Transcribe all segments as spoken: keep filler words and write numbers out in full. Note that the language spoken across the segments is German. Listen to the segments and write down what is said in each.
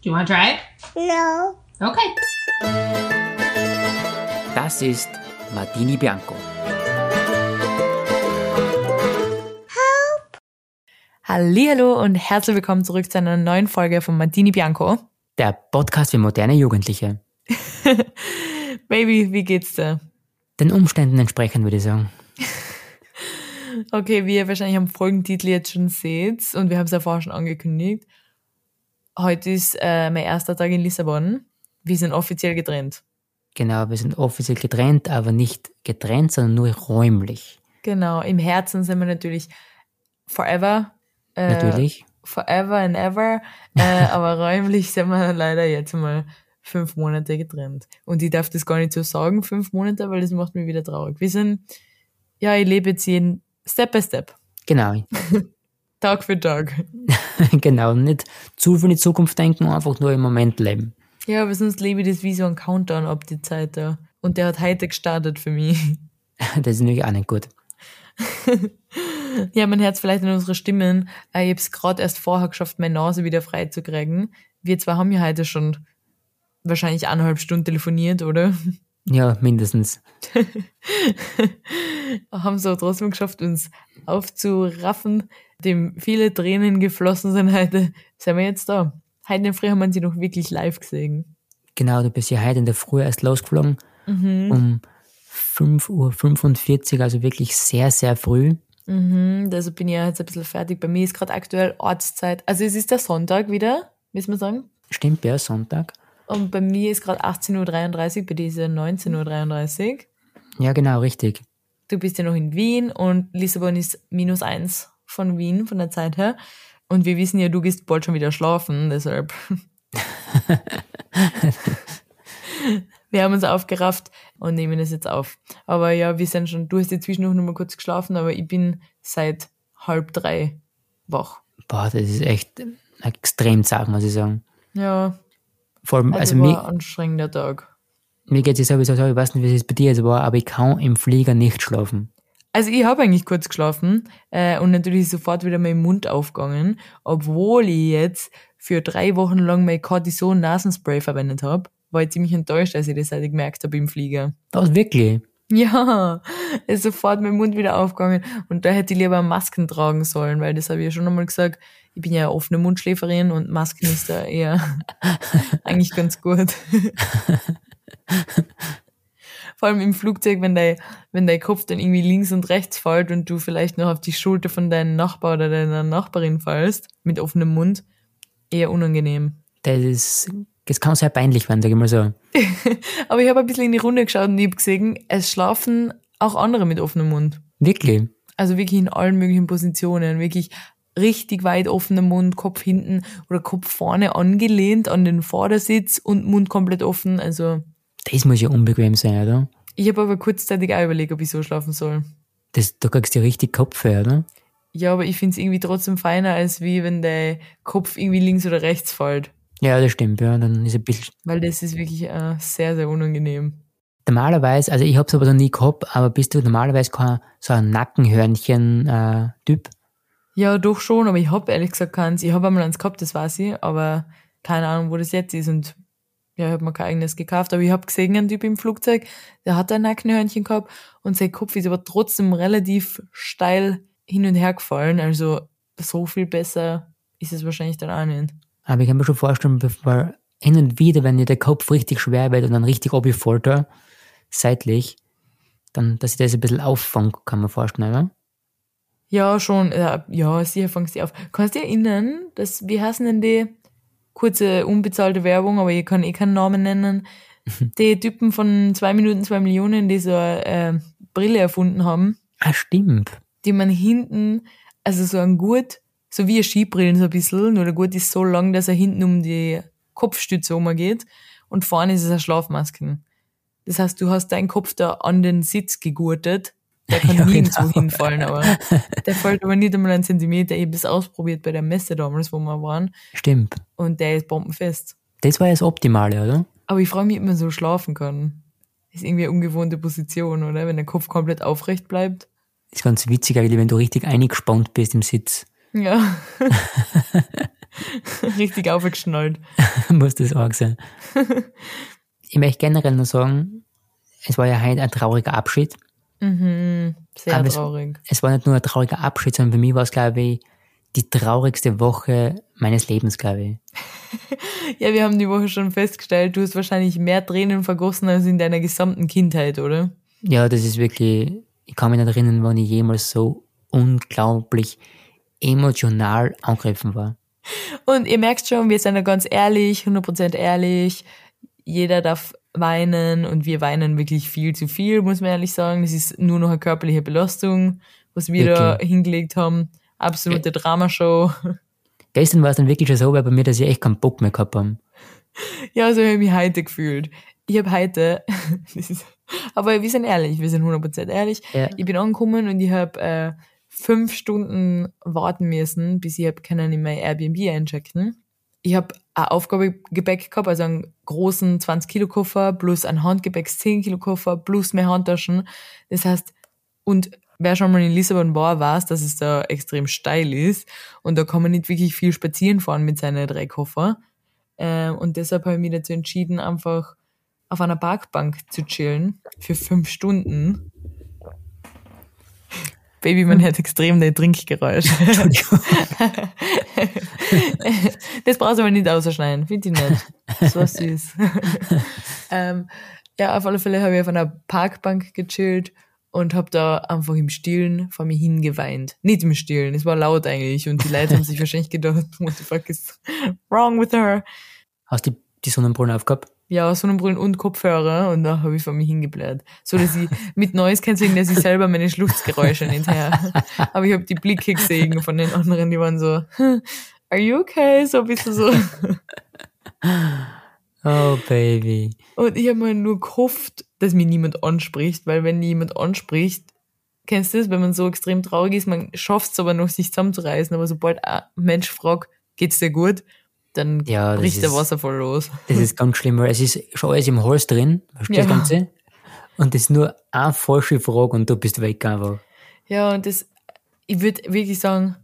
Do you want to try it? No. Okay. Das ist Martini Bianco. Help! Hallihallo und herzlich willkommen zurück zu einer neuen Folge von Martini Bianco. Der Podcast für moderne Jugendliche. Baby, wie geht's dir? Den Umständen entsprechend, würde ich sagen. Okay, wie ihr wahrscheinlich am Folgentitel jetzt schon seht, und wir haben es ja vorher schon angekündigt, heute ist äh, mein erster Tag in Lissabon. Wir sind offiziell getrennt. Genau, wir sind offiziell getrennt, aber nicht getrennt, sondern nur räumlich. Genau, im Herzen sind wir natürlich forever. Äh, natürlich. Forever and ever. Äh, aber räumlich sind wir leider jetzt mal fünf Monate getrennt. Und ich darf das gar nicht so sagen, fünf Monate, weil das macht mich wieder traurig. Wir sind, ja, ich lebe jetzt jeden Step by Step. Genau. Tag für Tag. Genau, nicht zu viel in die Zukunft denken, einfach nur im Moment leben. Ja, aber sonst lebe ich das wie so ein Countdown ab die Zeit da. Und der hat heute gestartet für mich. Das ist natürlich auch nicht gut. Ja, man hört es vielleicht in unseren Stimmen. Ich habe es gerade erst vorher geschafft, meine Nase wieder freizukriegen. Wir zwei haben ja heute schon wahrscheinlich eineinhalb Stunden telefoniert, oder? Ja, mindestens. Haben es aber trotzdem geschafft, uns aufzuraffen, dem viele Tränen geflossen sind heute. Sind wir jetzt da? Heute in der Früh haben wir sie noch wirklich live gesehen. Genau, du bist ja heute in der Früh erst losgeflogen, mhm. um fünf Uhr fünfundvierzig, also wirklich sehr, sehr früh. Mhm, also bin ich ja jetzt ein bisschen fertig. Bei mir ist gerade aktuell Ortszeit. Also es ist der Sonntag wieder, müssen wir sagen. Stimmt, ja, Sonntag. Und bei mir ist gerade achtzehn Uhr dreiunddreißig, bei dir ist ja neunzehn Uhr dreiunddreißig. Ja, genau, richtig. Du bist ja noch in Wien und Lissabon ist minus eins von Wien, von der Zeit her. Und wir wissen ja, du gehst bald schon wieder schlafen, deshalb. Wir haben uns aufgerafft und nehmen das jetzt auf. Aber ja, wir sind schon, du hast ja zwischendurch noch mal kurz geschlafen, aber ich bin seit halb drei wach. Boah, das ist echt extrem zart, muss ich sagen. Ja, vor allem, also, also war mir, ein anstrengender Tag. Mir geht es sowieso so, ich weiß nicht, wie es bei dir jetzt war, aber ich kann im Flieger nicht schlafen. Also ich habe eigentlich kurz geschlafen äh, und natürlich ist sofort wieder mein Mund aufgegangen, obwohl ich jetzt für drei Wochen lang mein Cortison-Nasenspray verwendet habe, war ich ziemlich enttäuscht, als ich das halt gemerkt habe im Flieger. Das wirklich? Ja, ist sofort mein Mund wieder aufgegangen und da hätte ich lieber Masken tragen sollen, weil das habe ich ja schon einmal gesagt, ich bin ja eine offene Mundschläferin und Masken ist da eher eigentlich ganz gut. Vor allem im Flugzeug, wenn dein, wenn dein Kopf dann irgendwie links und rechts fällt und du vielleicht noch auf die Schulter von deinem Nachbar oder deiner Nachbarin fallst, mit offenem Mund, eher unangenehm. Das ist, das kann sehr peinlich werden, sag ich mal so. Aber ich habe ein bisschen in die Runde geschaut und ich habe gesehen, es schlafen auch andere mit offenem Mund. Wirklich? Also wirklich in allen möglichen Positionen, wirklich richtig weit offener Mund, Kopf hinten oder Kopf vorne angelehnt an den Vordersitz und Mund komplett offen, also... Das muss ja unbequem sein, oder? Ich habe aber kurzzeitig auch überlegt, ob ich so schlafen soll. Das, da kriegst du richtig Kopf her, oder? Ja, aber ich finde es irgendwie trotzdem feiner, als wie wenn der Kopf irgendwie links oder rechts fällt. Ja, das stimmt, ja. Dann ist ein bisschen. Weil das ist wirklich äh, sehr, sehr unangenehm. Normalerweise, also ich habe es aber noch nie gehabt, aber bist du normalerweise kein so ein Nackenhörnchen-Typ? Äh, ja, doch schon, aber ich habe ehrlich gesagt keins. Ich habe einmal eins gehabt, das weiß ich, aber keine Ahnung, wo das jetzt ist und. Ja, ich habe mir kein eigenes gekauft, aber ich habe gesehen, einen Typ im Flugzeug, der hat ein Nackenhörnchen gehabt und sein Kopf ist aber trotzdem relativ steil hin und her gefallen, also so viel besser ist es wahrscheinlich dann auch nicht. Aber ich kann mir schon vorstellen, weil hin und wieder, wenn dir der Kopf richtig schwer wird und dann richtig runterfällt, seitlich, dann, dass ich das ein bisschen auffange, kann man vorstellen, oder? Ja, schon, ja, sicher fangst du auf. Kannst du dich erinnern, dass, wie heißen denn die, kurze, unbezahlte Werbung, aber ich kann eh keinen Namen nennen. Die Typen von zwei Minuten, zwei Millionen, die so eine äh, Brille erfunden haben. Ah, stimmt. Die man hinten, also so ein Gurt, so wie ein Skibrillen so ein bisschen, nur der Gurt ist so lang, dass er hinten um die Kopfstütze rumgeht und vorne ist es eine Schlafmaske. Das heißt, du hast deinen Kopf da an den Sitz gegurtet. Der kann ja, nirgendwo genau. hinfallen, aber der fällt aber nicht einmal einen Zentimeter. Ich habe das ausprobiert bei der Messe damals, wo wir waren. Stimmt. Und der ist bombenfest. Das war ja das Optimale, oder? Aber ich frage mich, ob man so schlafen kann. Ist irgendwie eine ungewohnte Position, oder? Wenn der Kopf komplett aufrecht bleibt. Das ist ganz witzig, wenn du richtig eingespannt bist im Sitz. Ja. Richtig aufgeschnallt. Muss das arg sein. Ich möchte generell nur sagen, es war ja heute ein trauriger Abschied. Mhm, sehr aber traurig. Es, es war nicht nur ein trauriger Abschied, sondern für mich war es, glaube ich, die traurigste Woche meines Lebens, glaube ich. Ja, wir haben die Woche schon festgestellt, du hast wahrscheinlich mehr Tränen vergossen als in deiner gesamten Kindheit, oder? Ja, das ist wirklich, ich kann mich nicht erinnern, wann ich jemals so unglaublich emotional angegriffen war. Und ihr merkt schon, wir sind ja ganz ehrlich, hundert Prozent ehrlich. Jeder darf weinen und wir weinen wirklich viel zu viel, muss man ehrlich sagen. Das ist nur noch eine körperliche Belastung, was wir wirklich da hingelegt haben. Absolute ja. Dramashow. Gestern war es dann wirklich schon so bei mir, dass ich echt keinen Bock mehr gehabt habe. Ja, so habe ich mich heute gefühlt. Ich habe heute, aber wir sind ehrlich, wir sind hundert Prozent ehrlich. Ja. Ich bin angekommen und ich habe äh, fünf Stunden warten müssen, bis ich habe können in mein Airbnb einchecken. Ich habe ein Aufgabegepäck gehabt, also einen großen zwanzig-Kilo-Koffer plus ein Handgepäcks zehn-Kilo-Koffer plus mehr Handtaschen. Das heißt, und wer schon mal in Lissabon war, weiß, dass es da extrem steil ist und da kann man nicht wirklich viel spazieren fahren mit seinen drei Koffern. Ähm, und deshalb habe ich mich dazu entschieden, einfach auf einer Parkbank zu chillen für fünf Stunden. Baby, man hört extrem dein Trinkgeräusch. Entschuldigung. Das brauchst du aber nicht ausschneiden, finde ich nicht. So süß. ähm, ja, auf alle Fälle habe ich auf einer Parkbank gechillt und habe da einfach im Stillen vor mir hingeweint. Nicht im Stillen, es war laut eigentlich und die Leute haben sich wahrscheinlich gedacht, what the fuck is wrong with her? Hast du die, die Sonnenbrillen aufgehabt? Ja, Sonnenbrillen und Kopfhörer und da habe ich vor mir hingebläht. So, dass ich mit Noise cancelling, dass ich selber meine Schluchzgeräusche nicht höre. Aber ich habe die Blicke gesehen von den anderen, die waren so, are you okay? So ein bisschen so. Oh, Baby. Und ich habe mal nur gehofft, dass mich niemand anspricht, weil wenn jemand anspricht, kennst du das, wenn man so extrem traurig ist, man schafft es aber noch, sich zusammenzureißen, aber sobald ein Mensch fragt, geht's dir gut? Dann ja, bricht der Wasser voll los. Das ist ganz schlimm, weil es ist schon alles im Hals drin, verstehst du ja. Das Ganze? Und das ist nur eine falsche Frage und du bist weg einfach. Ja, und das, ich würde wirklich sagen,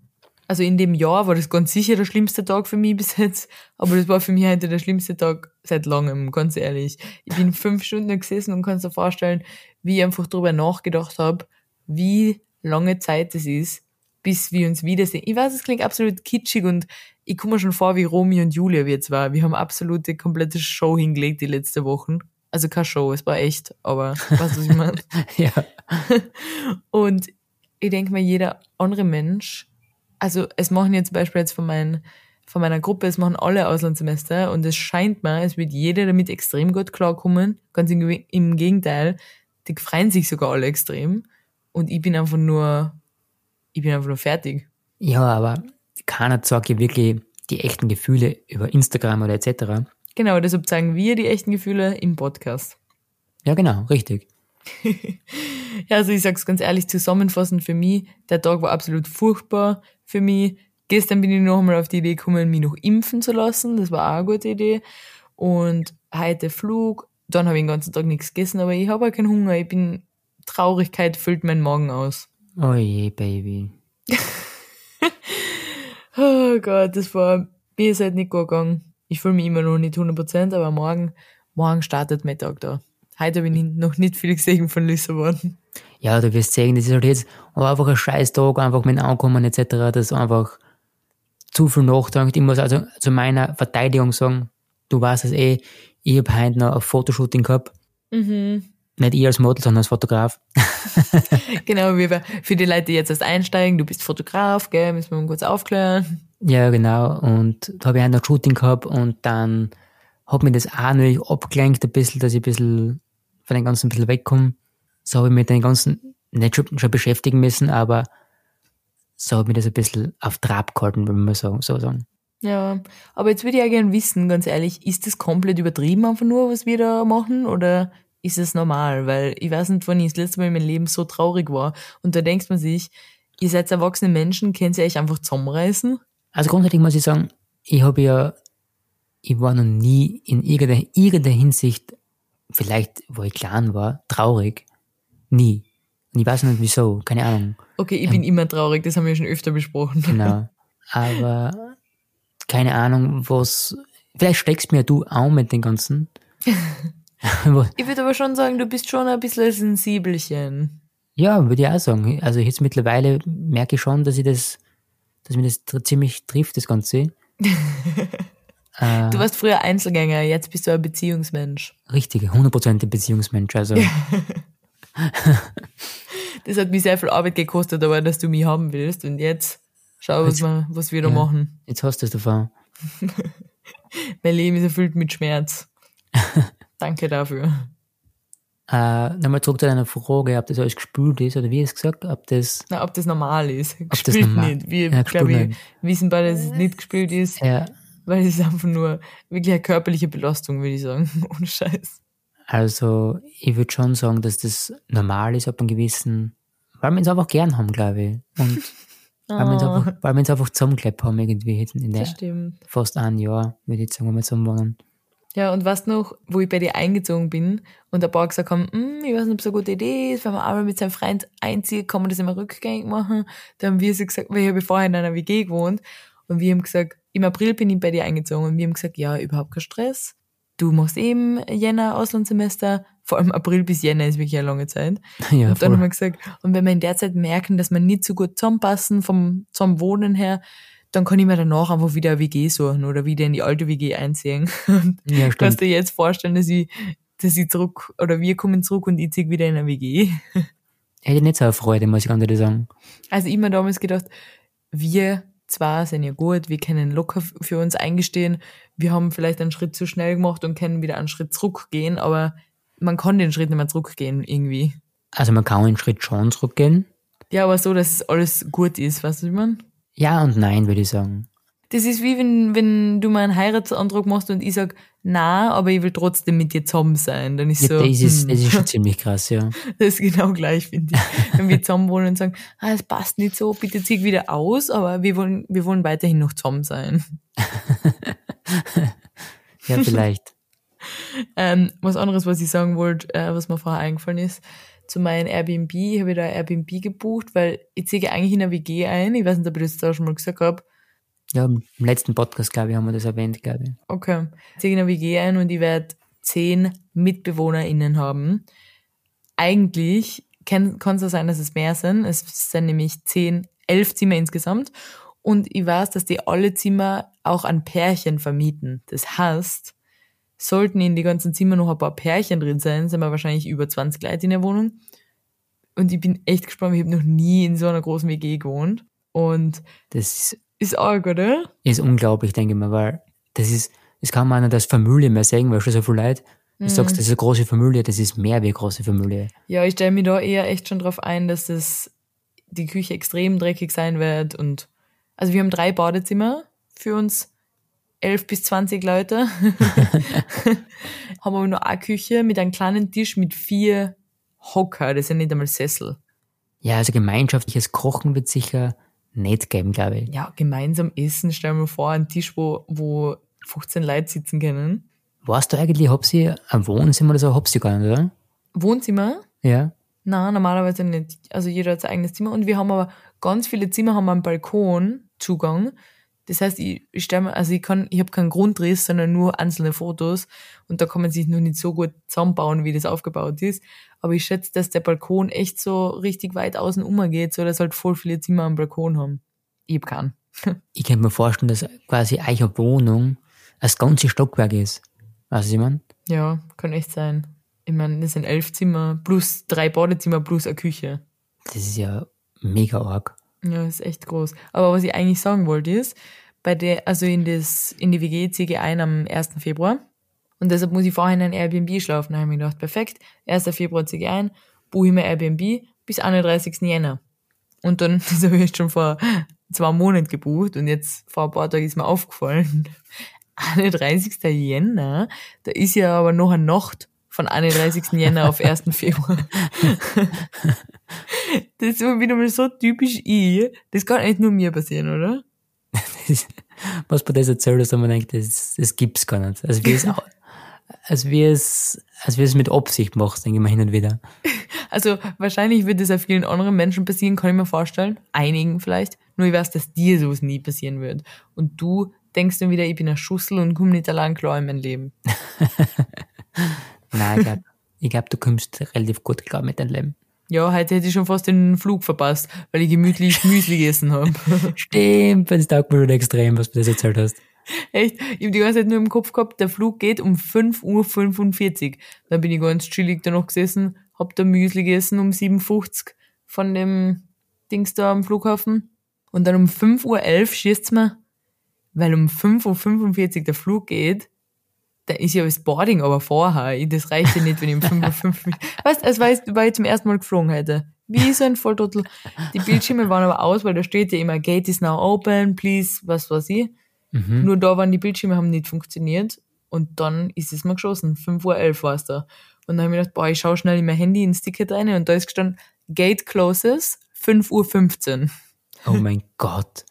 also in dem Jahr war das ganz sicher der schlimmste Tag für mich bis jetzt, aber das war für mich heute der schlimmste Tag seit langem, ganz ehrlich. Ich bin fünf Stunden gesessen und kannst dir vorstellen, wie ich einfach darüber nachgedacht habe, wie lange Zeit es ist, bis wir uns wiedersehen. Ich weiß, es klingt absolut kitschig und ich komme mir schon vor, wie Romeo und Julia wir jetzt waren. Wir haben absolute, komplette Show hingelegt die letzten Wochen. Also keine Show, es war echt, aber weißt du, was ich meine? Ja. Und ich denke mal, jeder andere Mensch, also es machen jetzt zum Beispiel jetzt von, mein, von meiner Gruppe, es machen alle Auslandssemester und es scheint mir, es wird jeder damit extrem gut klarkommen. Ganz im Gegenteil, die freuen sich sogar alle extrem und ich bin einfach nur... Ich bin einfach nur fertig. Ja, aber keiner zeigt ja wirklich die echten Gefühle über Instagram oder et cetera. Genau, deshalb zeigen wir die echten Gefühle im Podcast. Ja, genau, richtig. Ja, also ich sag's ganz ehrlich, zusammenfassend für mich, der Tag war absolut furchtbar für mich. Gestern bin ich noch einmal auf die Idee gekommen, mich noch impfen zu lassen. Das war auch eine gute Idee. Und heute Flug, dann habe ich den ganzen Tag nichts gegessen, aber ich habe auch keinen Hunger. Ich bin, Traurigkeit füllt meinen Magen aus. Oh je, Baby. Oh Gott, das war, mir ist halt nicht gut gegangen. Ich fühle mich immer noch nicht hundert Prozent, aber morgen, morgen startet mein Tag da. Heute habe ich noch nicht viel gesehen von Lissabon. Ja, du wirst sehen, das ist halt jetzt einfach ein scheiß Tag, einfach mit dem Ankommen et cetera, dass einfach zu viel nachdenkt. Ich muss also zu meiner Verteidigung sagen, du weißt es eh, ich habe heute noch ein Fotoshooting gehabt. Mhm. Nicht ich als Model, sondern als Fotograf. Genau, wie für die Leute, die jetzt erst einsteigen, du bist Fotograf, gell, müssen wir mal kurz aufklären. Ja, genau, und da habe ich auch noch ein Shooting gehabt und dann hat mir das auch natürlich abgelenkt ein bisschen, dass ich ein bisschen von den ganzen ein bisschen wegkomme. So habe ich mich den ganzen, nicht schon, schon beschäftigen müssen, aber so habe ich mich das ein bisschen auf Trab gehalten, wenn man so, so sagen. Ja, aber jetzt würde ich ja gerne wissen, ganz ehrlich, ist das komplett übertrieben einfach nur, was wir da machen, oder... ist es normal, weil ich weiß nicht, wann ich das letzte Mal in meinem Leben so traurig war. Und da denkt man sich, ihr seid erwachsene Menschen, könnt ihr euch einfach zusammenreißen? Also grundsätzlich muss ich sagen, ich habe ja, ich war noch nie in irgendeiner, irgendeiner Hinsicht, vielleicht, wo ich klein war, traurig. Nie. Und ich weiß nicht wieso, keine Ahnung. Okay, ich ähm, bin immer traurig, das haben wir schon öfter besprochen. Genau. Aber keine Ahnung, was, vielleicht steckst mir du auch mit den ganzen. Ich würde aber schon sagen, du bist schon ein bisschen sensibelchen. Ja, würde ich auch sagen. Also jetzt mittlerweile merke ich schon, dass ich das, dass mir das ziemlich trifft, das Ganze. Du warst früher Einzelgänger, jetzt bist du ein Beziehungsmensch. Richtig, hundert Prozent Beziehungsmensch. Also. Das hat mich sehr viel Arbeit gekostet, aber dass du mich haben willst. Und jetzt schau, was, jetzt, wir, was wir da ja, machen. Jetzt hast du es davon. Mein Leben ist erfüllt mit Schmerz. Danke dafür. Äh, nochmal zurück zu deiner Frage, ob das alles gespült ist oder wie es gesagt, ob das... Na, ob das normal ist. Ob gespült das normal nicht. Wir, ja, glaube ich, wissen beide, dass es nicht gespült ist. Ja. Weil es ist einfach nur wirklich eine körperliche Belastung, würde ich sagen. Ohne Scheiß. Also, ich würde schon sagen, dass das normal ist, ab einem gewissen, weil wir es einfach gern haben, glaube ich. Und oh. weil wir es einfach zusammengeklappt haben, irgendwie hätten in der fast ein Jahr, würde ich sagen, wenn wir zusammenwohnen. Ja, und weißt du noch, wo ich bei dir eingezogen bin und ein paar gesagt haben, ich weiß nicht, ob es eine gute Idee ist, wenn man einmal mit seinem Freund einzieht, kann man das immer rückgängig machen. Da haben wir so gesagt, weil ich habe vorher in einer W G gewohnt und wir haben gesagt, im April bin ich bei dir eingezogen und wir haben gesagt, ja, überhaupt kein Stress. Du machst eben Jänner Auslandssemester, vor allem April bis Jänner ist wirklich eine lange Zeit. Ja, und dann voll. Haben wir gesagt, und wenn wir in der Zeit merken, dass wir nicht so gut zusammenpassen vom zum Wohnen her, dann kann ich mir danach einfach wieder eine W G suchen oder wieder in die alte W G einziehen. Und ja, kannst du dir jetzt vorstellen, dass ich, dass ich zurück, oder wir kommen zurück und ich ziehe wieder in eine W G. Hätte nicht so eine Freude, muss ich ganz ehrlich sagen. Also ich habe mir damals gedacht, wir zwar sind ja gut, wir können locker für uns eingestehen, wir haben vielleicht einen Schritt zu schnell gemacht und können wieder einen Schritt zurückgehen, aber man kann den Schritt nicht mehr zurückgehen irgendwie. Also man kann einen Schritt schon zurückgehen? Ja, aber so, dass alles gut ist, weißt du, wie man? Ja und nein, würde ich sagen. Das ist wie wenn, wenn du mal einen Heiratsantrag machst und ich sage, na, aber ich will trotzdem mit dir zusammen sein. Dann ist ja, so, das, ist, hm. das ist schon ziemlich krass, ja. Das ist genau gleich, finde ich. Wenn wir zusammen wohnen und sagen, ah, es passt nicht so, bitte zieh ich wieder aus, aber wir wollen, wir wollen weiterhin noch zusammen sein. Ja, vielleicht. ähm, was anderes, was ich sagen wollte, äh, was mir vorher eingefallen ist, zu meinem Airbnb, ich habe da Airbnb gebucht, weil ich ziehe eigentlich in eine W G ein, ich weiß nicht, ob ich das da schon mal gesagt habe. Ja, im letzten Podcast, glaube ich, haben wir das erwähnt, glaube ich. Okay, ich ziehe in eine W G ein und ich werde zehn MitbewohnerInnen haben. Eigentlich kann es so sein, dass es mehr sind, es sind nämlich zehn, elf Zimmer insgesamt und ich weiß, dass die alle Zimmer auch an Pärchen vermieten, das heißt, sollten in die ganzen Zimmer noch ein paar Pärchen drin sein, sind wir wahrscheinlich über zwanzig Leute in der Wohnung. Und ich bin echt gespannt, ich habe noch nie in so einer großen W G gewohnt. Und das ist arg, oder? Ist unglaublich, denke ich mal, weil das ist, das kann man nicht als Familie mehr sagen, weil schon so viele Leute, du mhm. sagst, das ist eine große Familie, das ist mehr wie eine große Familie. Ja, ich stelle mich da eher echt schon drauf ein, dass das die Küche extrem dreckig sein wird. Und also wir haben drei Badezimmer für uns, elf bis zwanzig Leute, haben aber nur eine Küche mit einem kleinen Tisch mit vier Hocker, das sind nicht einmal Sessel. Ja, also gemeinschaftliches Kochen wird sicher nicht geben, glaube ich. Ja, gemeinsam essen, stell mir vor, einen Tisch, wo, wo fünfzehn Leute sitzen können. Weißt du eigentlich, ob sie ein Wohnzimmer oder so, ob sie gar nicht, oder? Wohnzimmer? Ja. Nein, normalerweise nicht. Also jeder hat sein eigenes Zimmer und wir haben aber ganz viele Zimmer, haben einen Balkonzugang. Das heißt, ich, ich stelle mir, also ich kann, ich habe keinen Grundriss, sondern nur einzelne Fotos und da kann man sich noch nicht so gut zusammenbauen, wie das aufgebaut ist. Aber ich schätze, dass der Balkon echt so richtig weit außen um geht, so dass halt voll viele Zimmer am Balkon haben. Ich habe keinen. Ich könnte mir vorstellen, dass quasi eure Wohnung das ganze Stockwerk ist. Weißt du, was ich meine? Ja, kann echt sein. Ich meine, das sind elf Zimmer plus drei Badezimmer plus eine Küche. Das ist ja mega arg. Ja, ist echt groß. Aber was ich eigentlich sagen wollte ist, bei der, also in das, in die W G ziehe ich ein am ersten Februar. Und deshalb muss ich vorher in ein Airbnb schlafen. Da habe ich mir gedacht, perfekt, ersten Februar ziehe ich ein, buche ich mir Airbnb bis einunddreißigsten Jänner. Und dann, das habe ich jetzt schon vor zwei Monaten gebucht und jetzt vor ein paar Tagen ist mir aufgefallen, einunddreißigsten Jänner, da ist ja aber noch eine Nacht von einunddreißigsten Jänner auf ersten Februar. Das ist immer wieder mal so typisch ich. Das kann eigentlich nur mir passieren, oder? Ist, was bei das erzählt, dass man denkt, das, das gibt's gar nicht. Als wir es, als wir es, als wir es mit Absicht machen, denke ich mal hin und wieder. Also wahrscheinlich wird das auch vielen anderen Menschen passieren, kann ich mir vorstellen. Einigen vielleicht. Nur ich weiß, dass dir sowas nie passieren wird. Und du denkst du wieder, ich bin eine Schussel und komme nicht allein klar in mein Leben. Nein, ich glaube, glaub, du kommst relativ gut klar mit deinem Leben. Ja, heute hätte ich schon fast den Flug verpasst, weil ich gemütlich Müsli gegessen habe. Stimmt, das taugt mir schon extrem, was du das erzählt hast. Echt? Ich habe die ganze Zeit nur im Kopf gehabt, der Flug geht um fünf Uhr fünfundvierzig. Dann bin ich ganz chillig da noch gesessen, hab da Müsli gegessen um sieben Uhr fünfzig von dem Dings da am Flughafen. Und dann um fünf Uhr elf schießt es mir, weil um fünf Uhr fünfundvierzig der Flug geht. Da ist ja das Boarding aber vorher. Das reicht ja nicht, wenn ich um fünf Uhr fünfundvierzig... Weißt du, als war ich zum ersten Mal geflogen heute. Wie so ein Volltrottel. Die Bildschirme waren aber aus, weil da steht ja immer, Gate is now open, please, was weiß ich. Mhm. Nur da waren die Bildschirme, haben nicht funktioniert. Und dann ist es mal geschossen. fünf Uhr elf war es da. Und dann habe ich gedacht, boah, ich schaue schnell in mein Handy ins Ticket rein. Und da ist gestanden, Gate closes, fünf Uhr fünfzehn. Oh mein Gott.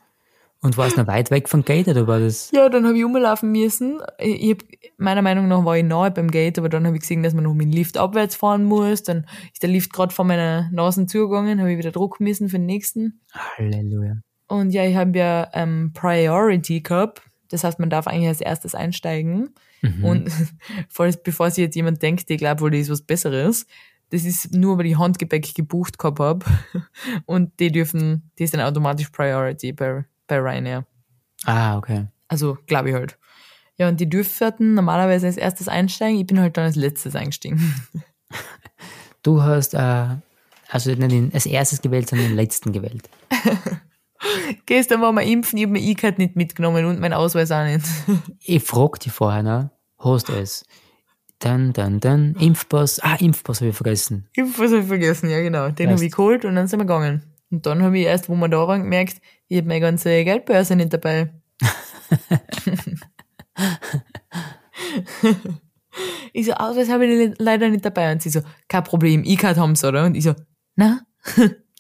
Und war es noch weit weg vom Gate, oder war das? Ja, dann habe ich rumlaufen müssen. Ich hab, meiner Meinung nach war ich nahe beim Gate, aber dann habe ich gesehen, dass man noch mit dem Lift abwärts fahren muss. Dann ist der Lift gerade vor meiner Nase zugegangen, habe ich wieder drucken müssen für den nächsten. Halleluja. Und ja, ich habe ja ähm, Priority gehabt. Das heißt, man darf eigentlich als erstes einsteigen. Mhm. Und bevor sich jetzt jemand denkt, der glaubt wohl, das ist was Besseres, das ist nur, weil ich Handgepäck gebucht gehabt habe. Und die dürfen, die ist dann automatisch Priority bei bei Ryanair. Ah, okay. Also, glaube ich halt. Ja, und die dürften normalerweise als erstes einsteigen. Ich bin halt dann als letztes eingestiegen. Du hast, äh, also nicht als erstes gewählt, sondern den letzten gewählt. Gestern war mal impfen, ich habe mein E-Card nicht mitgenommen und meinen Ausweis auch nicht. Ich frage dich vorher noch, hast du es? Dann, dann, dann, Impfpass. Ah, Impfpass habe ich vergessen. Impfpass habe ich vergessen, ja genau. Den habe ich geholt und dann sind wir gegangen. Und dann habe ich erst, wo wir da waren, gemerkt, ich habe meine ganze Geldbörse nicht dabei. Ich so, Ausweis habe ich leider nicht dabei. Und sie so, kein Problem, E-Card haben sie, oder? Und ich so, na?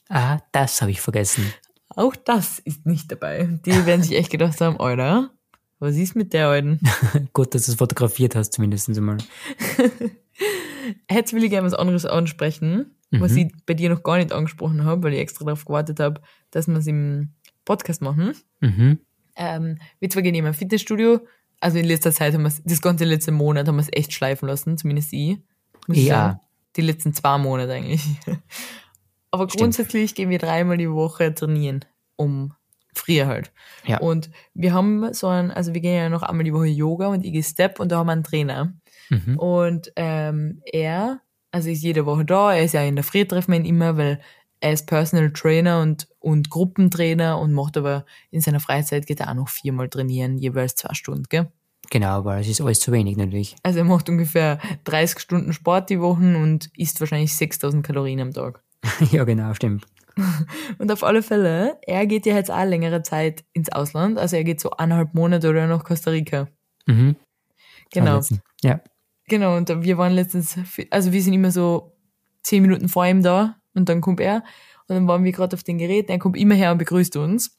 Ah, das habe ich vergessen. Auch das ist nicht dabei. Die werden sich echt gedacht haben, Alter, was ist mit der Alten? Gut, dass du es fotografiert hast, zumindest einmal. Jetzt will ich gerne was anderes ansprechen, mhm. was ich bei dir noch gar nicht angesprochen habe, weil ich extra darauf gewartet habe, dass wir es im Podcast machen. Mhm. Ähm, wir zwar gehen immer im Fitnessstudio, also in letzter Zeit haben wir es, das ganze letzte Monat haben wir es echt schleifen lassen, zumindest ich. Muss ja. Ich sagen, die letzten zwei Monate eigentlich. Aber grundsätzlich Stimmt. Gehen wir dreimal die Woche trainieren, um früher halt. Ja. Und wir haben so ein, also wir gehen ja noch einmal die Woche Yoga und ich gehe Step und da haben wir einen Trainer. Mhm. Und ähm, er, also ist jede Woche da, er ist ja in der Früh, treffen wir ihn immer, weil er ist Personal Trainer und, und Gruppentrainer und macht aber in seiner Freizeit, geht er auch noch viermal trainieren, jeweils zwei Stunden, gell? Genau, weil es ist alles zu wenig natürlich. Also er macht ungefähr dreißig Stunden Sport die Woche und isst wahrscheinlich sechstausend Kalorien am Tag. Ja, genau, stimmt. Und auf alle Fälle, er geht ja jetzt auch längere Zeit ins Ausland, also er geht so eineinhalb Monate oder nach Costa Rica. Mhm. Genau. Ja. Genau, und wir waren letztens, also wir sind immer so zehn Minuten vor ihm da und dann kommt er und dann waren wir gerade auf den Geräten, er kommt immer her und begrüßt uns.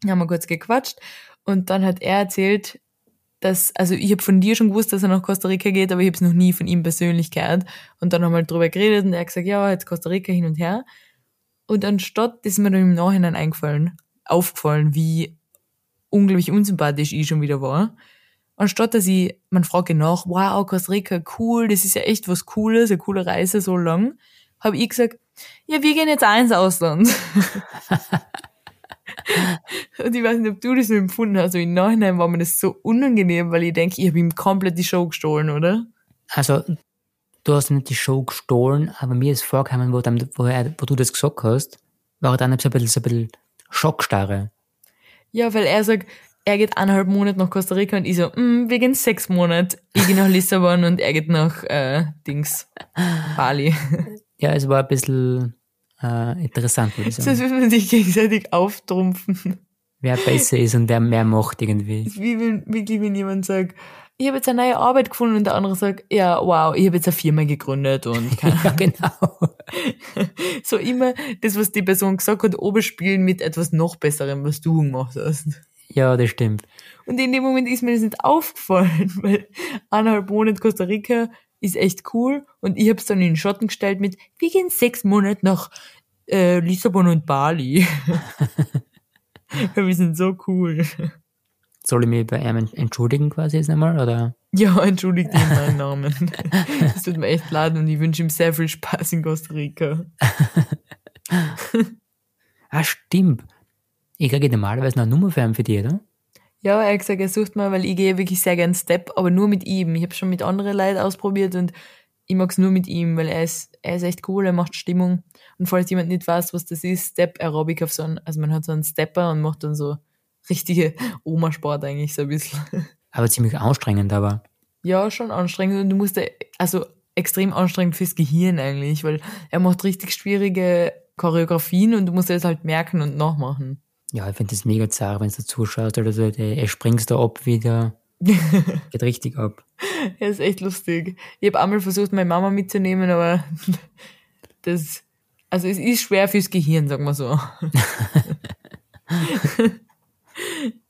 Dann haben wir kurz gequatscht und dann hat er erzählt, dass, also ich habe von dir schon gewusst, dass er nach Costa Rica geht, aber ich habe es noch nie von ihm persönlich gehört. Und dann haben wir halt drüber geredet und er hat gesagt, ja, jetzt Costa Rica hin und her. Und anstatt, das ist mir dann im Nachhinein eingefallen, aufgefallen, wie unglaublich unsympathisch ich schon wieder war. Anstatt, dass ich, man fragt ihn nach, wow, Costa Rica, cool, das ist ja echt was Cooles, eine coole Reise, so lang, habe ich gesagt, ja, wir gehen jetzt auch ins Ausland. Und ich weiß nicht, ob du das so empfunden hast, aber im Nachhinein war mir das so unangenehm, weil ich denke, ich habe ihm komplett die Show gestohlen, oder? Also, du hast nicht die Show gestohlen, aber mir ist vorgekommen, wo, dann, wo, er, wo du das gesagt hast, war dann ein bisschen, so ein bisschen Schockstarre. Ja, weil er sagt, er geht eineinhalb Monate nach Costa Rica und ich so, wir gehen sechs Monate, ich gehe nach Lissabon und er geht nach äh, Dings, Bali. Ja, es war ein bisschen... Uh, interessant, würde ich sagen. Das will man sich gegenseitig auftrumpfen. Wer besser ist und wer mehr macht irgendwie. Wie wenn, wirklich, wenn jemand sagt, ich habe jetzt eine neue Arbeit gefunden und der andere sagt, ja, wow, ich habe jetzt eine Firma gegründet und keine Ahnung. Ja, genau. So immer das, was die Person gesagt hat, oberspielen mit etwas noch Besserem, was du gemacht hast. Ja, das stimmt. Und in dem Moment ist mir das nicht aufgefallen, weil eineinhalb Monate Costa Rica ist echt cool und ich habe es dann in den Schatten gestellt mit, wir gehen sechs Monate nach äh, Lissabon und Bali. Wir sind so cool. Soll ich mich bei ihm entschuldigen quasi jetzt einmal, oder? Ja, entschuldigt ihn meinen Namen. Das tut mir echt leid und ich wünsche ihm sehr viel Spaß in Costa Rica. Ah, stimmt. Ich kriege normalerweise noch eine Nummer für ihn für dich, oder? Ja, er hat gesagt, er sucht mal, weil ich gehe wirklich sehr gern Step, aber nur mit ihm. Ich habe schon mit anderen Leuten ausprobiert und ich mag es nur mit ihm, weil er ist, er ist echt cool, er macht Stimmung. Und falls jemand nicht weiß, was das ist, Step Aerobic auf so einen, also man hat so einen Stepper und macht dann so richtige Oma-Sport eigentlich so ein bisschen. Aber ziemlich anstrengend, aber. Ja, schon anstrengend und du musst, also extrem anstrengend fürs Gehirn eigentlich, weil er macht richtig schwierige Choreografien und du musst das halt merken und nachmachen. Ja, ich finde das mega zart, wenn du zuschaust oder so, er springst da ab wieder. Geht richtig ab. Ja, ist echt lustig. Ich habe einmal versucht, meine Mama mitzunehmen, aber das, also es ist schwer fürs Gehirn, sagen wir so.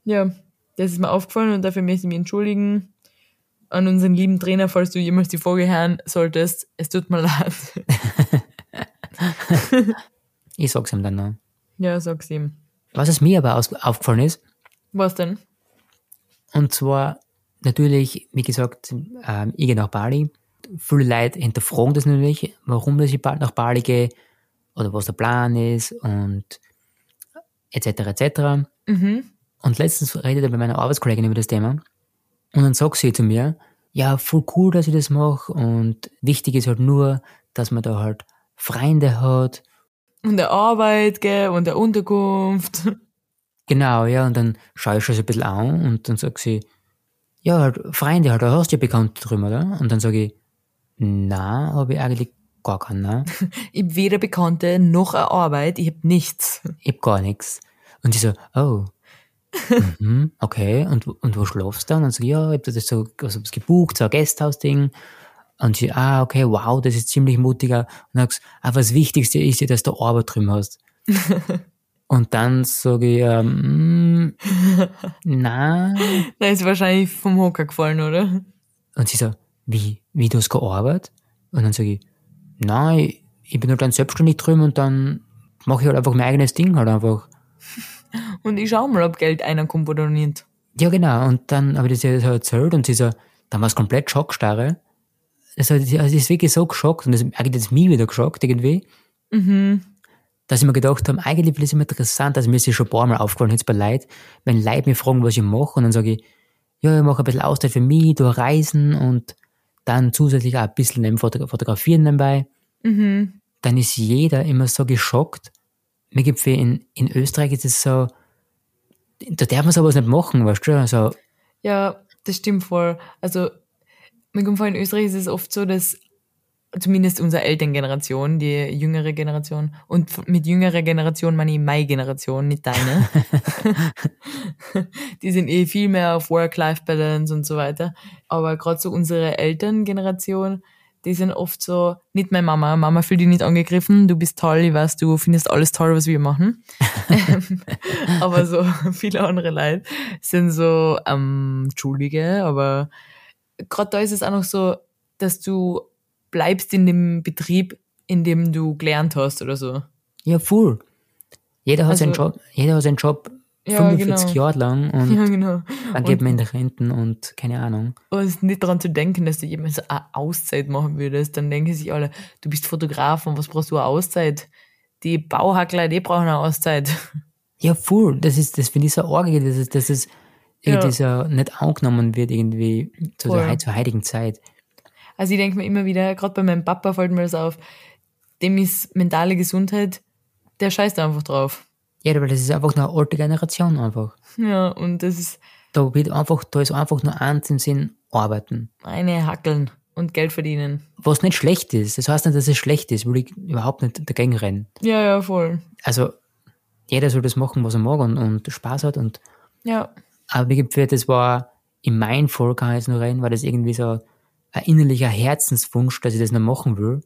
Ja, das ist mir aufgefallen und dafür möchte ich mich entschuldigen an unseren lieben Trainer, falls du jemals die Folge hören solltest. Es tut mir leid. Ich sag's ihm dann noch. Ja, sag's ihm. Was es mir aber aus- aufgefallen ist. Was denn? Und zwar natürlich, wie gesagt, ähm, ich gehe nach Bali. Viele Leute hinterfragen das natürlich, warum dass ich bald nach Bali gehe oder was der Plan ist und et cetera et cetera. Mhm. Und letztens redete ich bei meiner Arbeitskollegin über das Thema und dann sagt sie zu mir, ja, voll cool, dass ich das mache und wichtig ist halt nur, dass man da halt Freunde hat. Und der Arbeit, gell, und der Unterkunft. Genau, ja, und dann schaue ich schon so ein bisschen an und dann sage sie, ja, halt Freunde, halt, da hast du ja Bekannte drüben, oder? Und dann sage ich, nein, habe ich eigentlich gar keinen, ne? Ich habe weder Bekannte noch eine Arbeit, ich habe nichts. Ich habe gar nichts. Und ich so, oh, mhm, okay, und, und wo schlafst du dann? Und dann sage ich, ja, ich habe das so also gebucht, so ein Guesthouse-Ding. Und sie, ah, okay, wow, das ist ziemlich mutiger. Und dann sagst du, aber das Wichtigste ist ja, dass du Arbeit drüben hast. Und dann sage ich, ähm, na. Da ist wahrscheinlich vom Hocker gefallen, oder? Und sie so, wie, wie, du hast keine Arbeit? Und dann sage ich, nein, ich bin halt dann selbstständig drüben und dann mache ich halt einfach mein eigenes Ding halt einfach. Und ich schaue mal, ob Geld einer kommt oder nicht. Ja, genau. Und dann habe ich das erzählt und sie so, dann war es komplett schockstarre. Also, also ich ist wirklich so geschockt und das, eigentlich hat mich wieder geschockt irgendwie, mhm. dass ich mir gedacht habe, eigentlich ist es immer interessant, also mir ist es schon ein paar Mal aufgefallen, jetzt bei Leuten, wenn Leute mich fragen, was ich mache und dann sage ich, ja, ich mache ein bisschen Auszeit für mich, durch Reisen und dann zusätzlich auch ein bisschen neben Foto- Fotografieren dabei, mhm. dann ist jeder immer so geschockt. Mir gibt es in, in Österreich ist es so, da darf man sowas nicht machen, weißt du? Also, ja, das stimmt voll. Also mir kommt vor, in Österreich ist es oft so, dass zumindest unsere Elterngeneration, die jüngere Generation, und mit jüngerer Generation meine ich meine Generation, nicht deine, die sind eh viel mehr auf Work-Life-Balance und so weiter, aber gerade so unsere Elterngeneration, die sind oft so, nicht meine Mama, Mama fühlt dich nicht angegriffen, du bist toll, ich weiß, du findest alles toll, was wir machen, aber so viele andere Leute sind so, ähm, entschuldige, aber gerade da ist es auch noch so, dass du bleibst in dem Betrieb, in dem du gelernt hast oder so. Ja, voll. Jeder hat also, seinen Job, jeder hat seinen Job ja, fünfundvierzig genau. Jahre lang und ja, genau. dann geht man in die Renten und keine Ahnung. Und es ist nicht daran zu denken, dass du jemals so eine Auszeit machen würdest. Dann denken sich alle, du bist Fotograf und was brauchst du eine Auszeit? Die Bauhackler, die brauchen eine Auszeit. Ja, voll. Das ist, das finde ich so arg, das ist, das ist irgendwie ja. so nicht angenommen wird irgendwie zu der, zur heutigen Zeit. Also ich denke mir immer wieder, gerade bei meinem Papa fällt mir das auf, dem ist mentale Gesundheit, der scheißt einfach drauf. Ja, aber das ist einfach eine alte Generation einfach. Ja, und das ist... Da wird einfach, da ist einfach nur eins im Sinn, arbeiten. Eine hackeln und Geld verdienen. Was nicht schlecht ist. Das heißt nicht, dass es schlecht ist, würde ich überhaupt nicht dagegen rennen. Ja, ja, voll. Also jeder soll das machen, was er mag und, und Spaß hat und... Ja. Aber wie gesagt, das war in meinem Fall, kann ich jetzt nur reden, war das irgendwie so ein innerlicher Herzenswunsch, dass ich das noch machen will.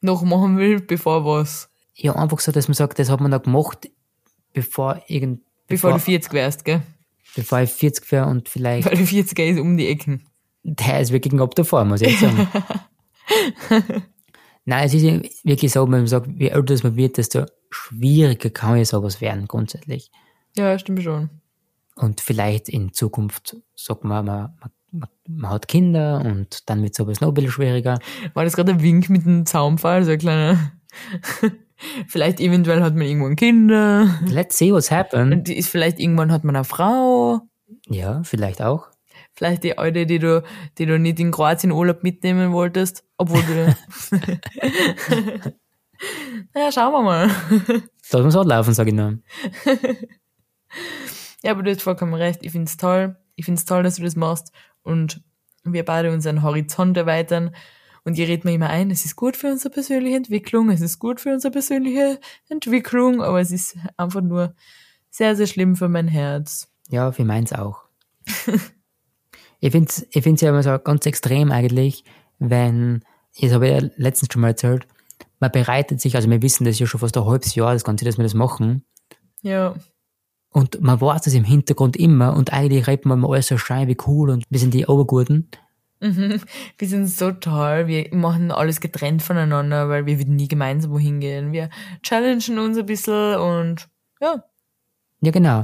Noch machen will, bevor was? Ja, einfach so, dass man sagt, das hat man noch gemacht, bevor irgend... Bevor, bevor du vierzig wärst, gell? Bevor ich vierzig wäre und vielleicht... Weil du vierziger ist um die Ecken. Der ist wirklich ab davor, muss ich jetzt sagen. Nein, es ist wirklich so, wenn man sagt, je älter man wird, desto schwieriger kann ja sowas werden, grundsätzlich. Ja, stimmt schon. Und vielleicht in Zukunft sagt man, man, man, man hat Kinder und dann wird es aber noch ein bisschen schwieriger. War das gerade ein Wink mit dem Zaunpfahl? So ein kleiner... Vielleicht eventuell hat man irgendwann Kinder. Let's see what's happen. Ist vielleicht irgendwann hat man eine Frau. Ja, vielleicht auch. Vielleicht die alte, die du, die du nicht in Kroatien Urlaub mitnehmen wolltest, obwohl du... Naja, schauen wir mal. Das muss auch laufen, sage ich nur. Ja, aber du hast vollkommen recht. Ich finde es toll. Ich finde es toll, dass du das machst. Und wir beide unseren Horizont erweitern. Und hier reden wir immer ein, es ist gut für unsere persönliche Entwicklung, es ist gut für unsere persönliche Entwicklung, aber es ist einfach nur sehr, sehr schlimm für mein Herz. Ja, für meins auch. Ich finde es ich find's ja immer so ganz extrem eigentlich, wenn, das habe ich ja letztens schon mal erzählt, man bereitet sich, also wir wissen das ja schon fast ein halbes Jahr, das Ganze, dass wir das machen. Ja. Und man weiß das im Hintergrund immer und eigentlich redet man immer alles so schön, wie cool und wir sind die Obergurten. Mhm. Wir sind so toll, wir machen alles getrennt voneinander, weil wir würden nie gemeinsam wohin gehen. Wir challengen uns ein bisschen und ja. Ja, genau.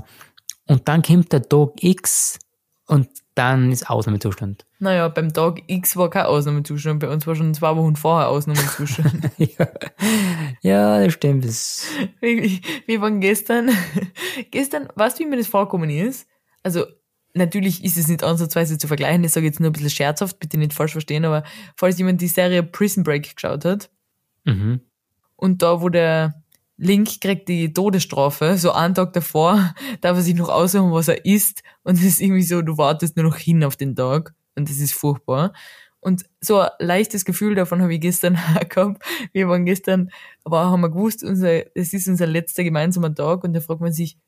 Und dann kommt der Tag X und dann ist Ausnahmezustand. Naja, beim Tag X war kein Ausnahmezustand, bei uns war schon zwei Wochen vorher Ausnahmezustand. ja. ja, das stimmt. Das Wirklich, wir waren gestern, gestern, weißt du, wie mir das vorgekommen ist? Also, natürlich ist es nicht ansatzweise zu vergleichen, das sage ich jetzt nur ein bisschen scherzhaft, bitte nicht falsch verstehen, aber falls jemand die Serie Prison Break geschaut hat, mhm. und da, wo der Link kriegt die Todesstrafe, so einen Tag davor, darf er sich noch aussuchen, was er isst, und es ist irgendwie so, du wartest nur noch hin auf den Tag, und das ist furchtbar. Und so ein leichtes Gefühl davon habe ich gestern auch gehabt. Wir waren gestern, aber haben wir gewusst, unser, es ist unser letzter gemeinsamer Tag, und da fragt man sich,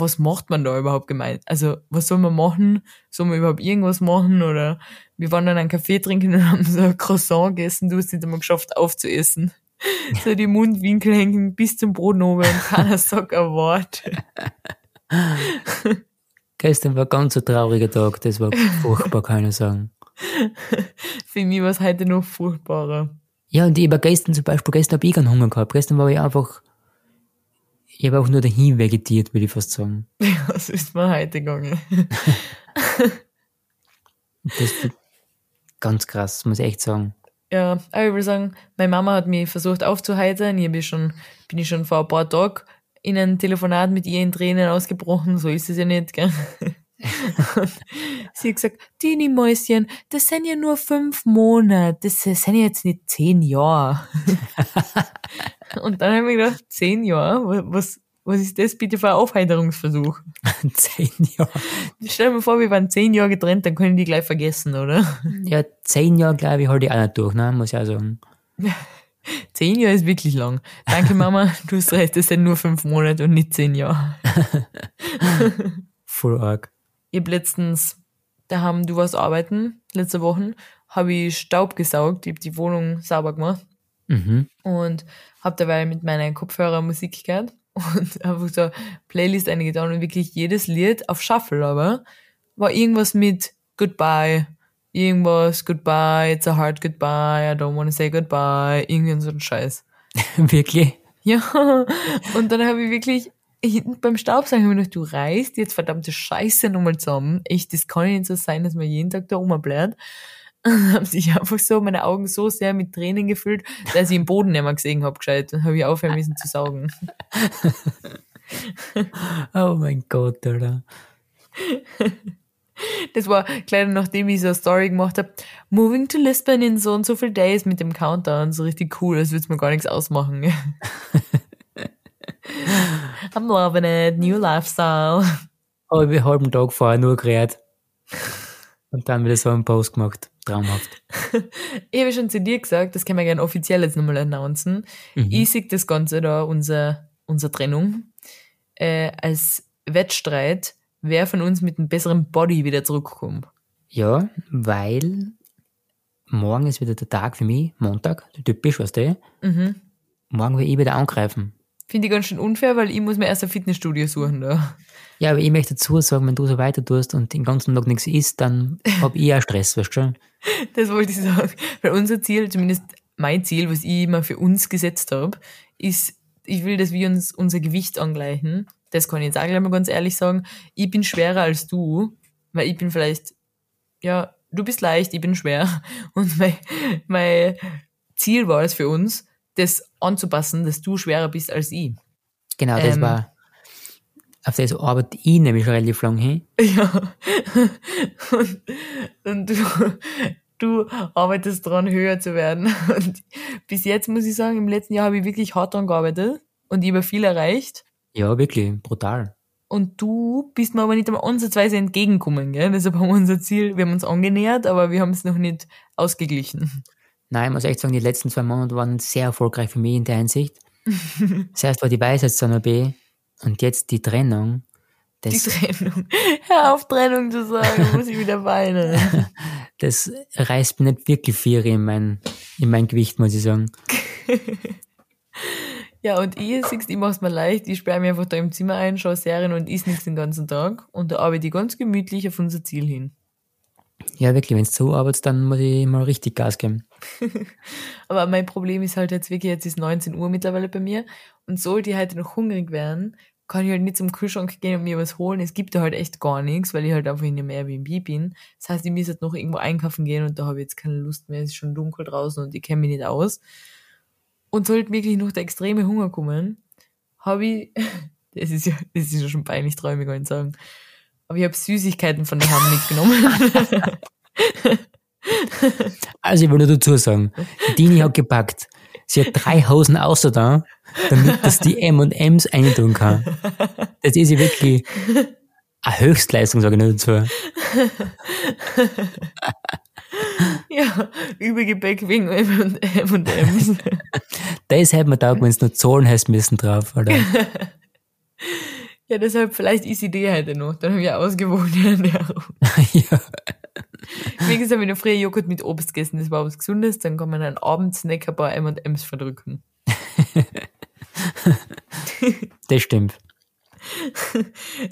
was macht man da überhaupt gemeint? Also, was soll man machen? Soll man überhaupt irgendwas machen? Oder wir waren dann einen Kaffee trinken und haben so ein Croissant gegessen. Du hast nicht einmal geschafft, aufzuessen. Ja. So die Mundwinkel hängen bis zum Brot oben und keiner sagt ein Wort. Gestern war ganz ein trauriger Tag. Das war furchtbar, kann ich sagen. Für mich war es heute noch furchtbarer. Ja, und ich war gestern zum Beispiel, gestern habe ich keinen Hunger gehabt. Gestern war ich einfach... Ich habe auch nur dahin vegetiert, würde ich fast sagen. Ja, so ist mir heute gegangen. Das ist ganz krass, muss ich echt sagen. Ja, aber ich würde sagen, meine Mama hat mich versucht aufzuheitern. Ich bin schon, bin ich schon vor ein paar Tagen in einem Telefonat mit ihr in Tränen ausgebrochen. So ist es ja nicht, gell? Sie hat gesagt, Tini Mäuschen, das sind ja nur fünf Monate, das sind ja jetzt nicht zehn Jahre. Und dann habe ich mir gedacht, zehn Jahre? Was, was ist das bitte für ein Aufheiterungsversuch? Zehn Jahre. Stell dir mal vor, wir waren zehn Jahre getrennt, dann können die gleich vergessen, oder? Ja, zehn Jahre, glaube ich, halte ich auch nicht durch, ne? Muss ich auch sagen. Zehn Jahre ist wirklich lang. Danke, Mama, du hast recht, das sind nur fünf Monate und nicht zehn Jahre. Voll arg. Ich habe letztens, da haben du warst arbeiten, letzte Woche, habe ich Staub gesaugt, ich habe die Wohnung sauber gemacht. Mhm. Und habe dabei mit meinen Kopfhörern Musik gehört und einfach so eine Playlist eingetan und wirklich jedes Lied auf Shuffle, aber war irgendwas mit Goodbye, irgendwas Goodbye, it's a hard goodbye, I don't wanna say goodbye, irgend so ein Scheiß. Wirklich? Ja, und dann habe ich wirklich hinten beim Staubsaugen habe ich gedacht, du reißt jetzt verdammte Scheiße nochmal zusammen. Echt, das kann nicht so sein, dass man jeden Tag da rumblärt. Und habe sich einfach so meine Augen so sehr mit Tränen gefüllt, dass ich den Boden nicht mehr gesehen habe, gescheit. Dann habe ich aufhören müssen zu saugen. Oh mein Gott, Alter. Das war gleich nachdem ich so eine Story gemacht habe, Moving to Lisbon in so und so viel Days mit dem Countdown, so richtig cool, als würde es mir gar nichts ausmachen. I'm loving it, new lifestyle. Habe ich einen halben Tag vorher nur geredet. Und dann wieder so einen Post gemacht. Traumhaft. Ich habe schon zu dir gesagt, das können wir gerne offiziell jetzt nochmal announcen. Mhm. Ich sehe das Ganze da, unser, unsere Trennung, äh, als Wettstreit, wer von uns mit einem besseren Body wieder zurückkommt. Ja, weil morgen ist wieder der Tag für mich, Montag, typisch, weißt du? Mhm. Morgen will ich wieder angreifen. Finde ich ganz schön unfair, weil ich muss mir erst ein Fitnessstudio suchen da. Ja, aber ich möchte dazu sagen, wenn du so weiter tust und den ganzen Tag nichts isst, dann habe ich auch Stress, weißt du? Das wollte ich sagen. Weil unser Ziel, zumindest mein Ziel, was ich immer für uns gesetzt habe, ist, ich will, dass wir uns unser Gewicht angleichen das kann ich jetzt auch gleich mal ganz ehrlich sagen, ich bin schwerer als du, weil ich bin vielleicht, ja, du bist leicht, ich bin schwer. Und mein, mein Ziel war es für uns, das anzupassen, dass du schwerer bist als ich. Genau, das ähm, war, auf das arbeite ich nämlich schon relativ lang hin. Ja, und, und du, du arbeitest dran, höher zu werden. Und bis jetzt muss ich sagen, im letzten Jahr habe ich wirklich hart dran gearbeitet und ich habe viel erreicht. Ja, wirklich, brutal. Und du bist mir aber nicht einmal ansatzweise entgegengekommen, gell? Deshalb haben wir unser Ziel, wir haben uns angenähert, aber wir haben es noch nicht ausgeglichen. Nein, ich muss echt sagen, die letzten zwei Monate waren sehr erfolgreich für mich in der Hinsicht. Zuerst war die Weisheitszahn B und jetzt die Trennung. Das die Trennung. Hör auf, Trennung zu sagen, muss ich wieder weinen. Das reißt mir nicht wirklich viel in mein, in mein Gewicht, muss ich sagen. Ja, und ich, siehst, ich mach's mir leicht, ich sperre mich einfach da im Zimmer ein, schaue Serien und isst nichts den ganzen Tag und da arbeite ich ganz gemütlich auf unser Ziel hin. Ja, wirklich, wenn du so arbeitest, dann muss ich mal richtig Gas geben. Aber mein Problem ist halt jetzt wirklich, jetzt ist neunzehn Uhr mittlerweile bei mir und sollte ich heute noch hungrig werden, kann ich halt nicht zum Kühlschrank gehen und mir was holen. Es gibt da halt echt gar nichts, weil ich halt einfach in einem Airbnb bin. Das heißt, ich muss halt noch irgendwo einkaufen gehen und da habe ich jetzt keine Lust mehr, es ist schon dunkel draußen und ich kenne mich nicht aus. Und sollte wirklich noch der extreme Hunger kommen, habe ich, das ist ja, das ist ja schon peinlich, träume ich gar nicht sagen, aber ich habe Süßigkeiten von der Hand mitgenommen. Also ich wollte dazu sagen, Dini hat gepackt. Sie hat drei Hosen außer da, damit das die M und M's eintun kann. Das ist ja wirklich eine Höchstleistung, sage ich nur dazu. Ja, Übergepäck wegen M und M's. Das hätte man taugt, wenn es nur Zollen heißt müssen drauf, oder? Ja, deshalb vielleicht ist die Idee heute noch. Dann haben wir ausgewogene Ernährung. Ja. Wenigstens habe ich noch früher Joghurt mit Obst gegessen. Das war was Gesundes. Dann kann man einen Abendsnack ein paar M und M's verdrücken. Das stimmt.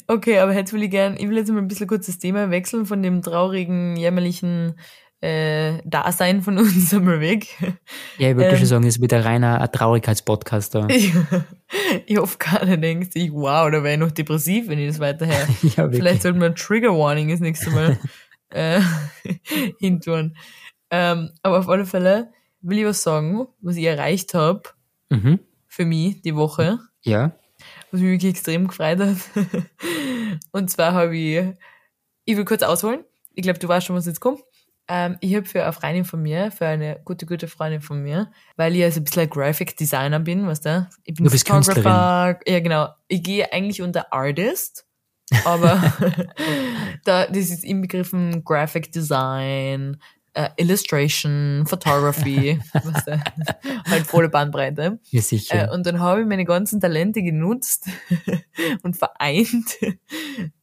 Okay, aber jetzt will ich gerne, ich will jetzt mal ein bisschen kurz das Thema wechseln von dem traurigen, jämmerlichen äh, Dasein von uns einmal weg. Ja, ich würde ähm, schon sagen, das ist wieder reiner ein Traurigkeitspodcast da. Ich, ich hoffe keiner denkt sich, wow, da wäre ich noch depressiv, wenn ich das weiterher. Ja, vielleicht sollten wir ein Trigger Warning das nächste Mal äh, hintun. Ähm, aber auf alle Fälle will ich was sagen, was ich erreicht habe mhm. für mich die Woche. Ja. Was mich wirklich extrem gefreut hat. Und zwar habe ich, ich will kurz ausholen, ich glaube, du weißt schon, was jetzt kommt. Ähm, ich habe für eine Freundin von mir, für eine gute, gute Freundin von mir, weil ich ja so ein bisschen ein Graphic Designer bin, weißt du? Ich bin Photographer. Ja, genau. Ich gehe eigentlich unter Artist, aber da, das ist inbegriffen Graphic Design, Uh, Illustration, Photography, was, äh, halt volle Bandbreite. Ja, sicher. Uh, und dann habe ich meine ganzen Talente genutzt und vereint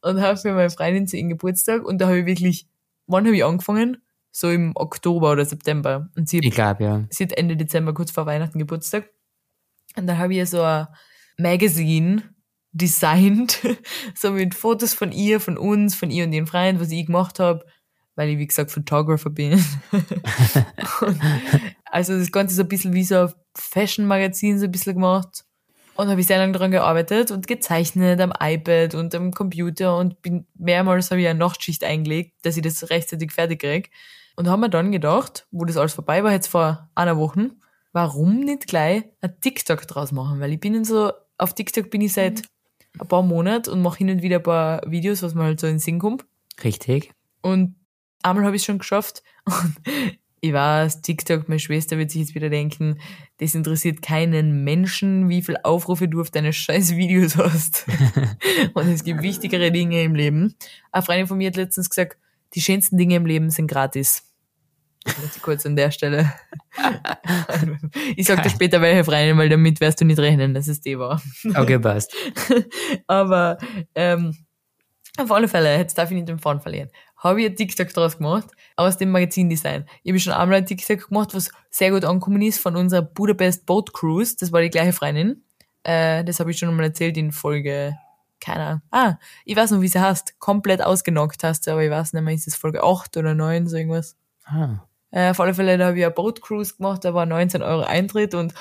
und habe für meine Freundin zu ihrem Geburtstag und da habe ich wirklich, wann habe ich angefangen? So im Oktober oder September. Und sie hat, ich glaube, ja. Sie hat Ende Dezember, kurz vor Weihnachten, Geburtstag. Und dann habe ich so ein Magazine designt, so mit Fotos von ihr, von uns, von ihr und ihren Freunden, was ich gemacht habe, weil ich, wie gesagt, Photographer bin. Also das Ganze so ein bisschen wie so ein Fashion-Magazin so ein bisschen gemacht. Und habe ich sehr lange dran gearbeitet und gezeichnet am iPad und am Computer und bin mehrmals habe ich eine Nachtschicht eingelegt, dass ich das rechtzeitig fertig kriege. Und haben wir dann gedacht, wo das alles vorbei war, jetzt vor einer Woche, warum nicht gleich ein TikTok draus machen? Weil ich bin so, auf TikTok bin ich seit ein paar Monaten und mache hin und wieder ein paar Videos, was man halt so in den Sinn kommt. Richtig. Und einmal habe ich es schon geschafft und ich weiß, TikTok, meine Schwester wird sich jetzt wieder denken, das interessiert keinen Menschen, wie viel Aufrufe du auf deine scheiß Videos hast. Und es gibt wichtigere Dinge im Leben. Eine Freundin von mir hat letztens gesagt, die schönsten Dinge im Leben sind gratis. Jetzt kurz an der Stelle. Ich sag dir später welche Freundin, weil damit wirst du nicht rechnen, dass es die war. Okay, passt. Aber ähm, auf alle Fälle, jetzt darf ich nicht den Faden verlieren. Habe ich ein TikTok draus gemacht, aus dem Magazindesign. Ich habe schon einmal ein TikTok gemacht, was sehr gut angekommen ist, von unserer Budapest Boat Cruise. Das war die gleiche Freundin. Äh, das habe ich schon einmal erzählt in Folge, keine Ahnung. Ah, ich weiß noch, wie sie heißt. Komplett ausgenockt hast du, aber ich weiß nicht mehr, ist das Folge acht oder neun, so irgendwas. Ah. Äh, auf alle Fälle, da habe ich eine Boat Cruise gemacht, da war neunzehn Euro Eintritt und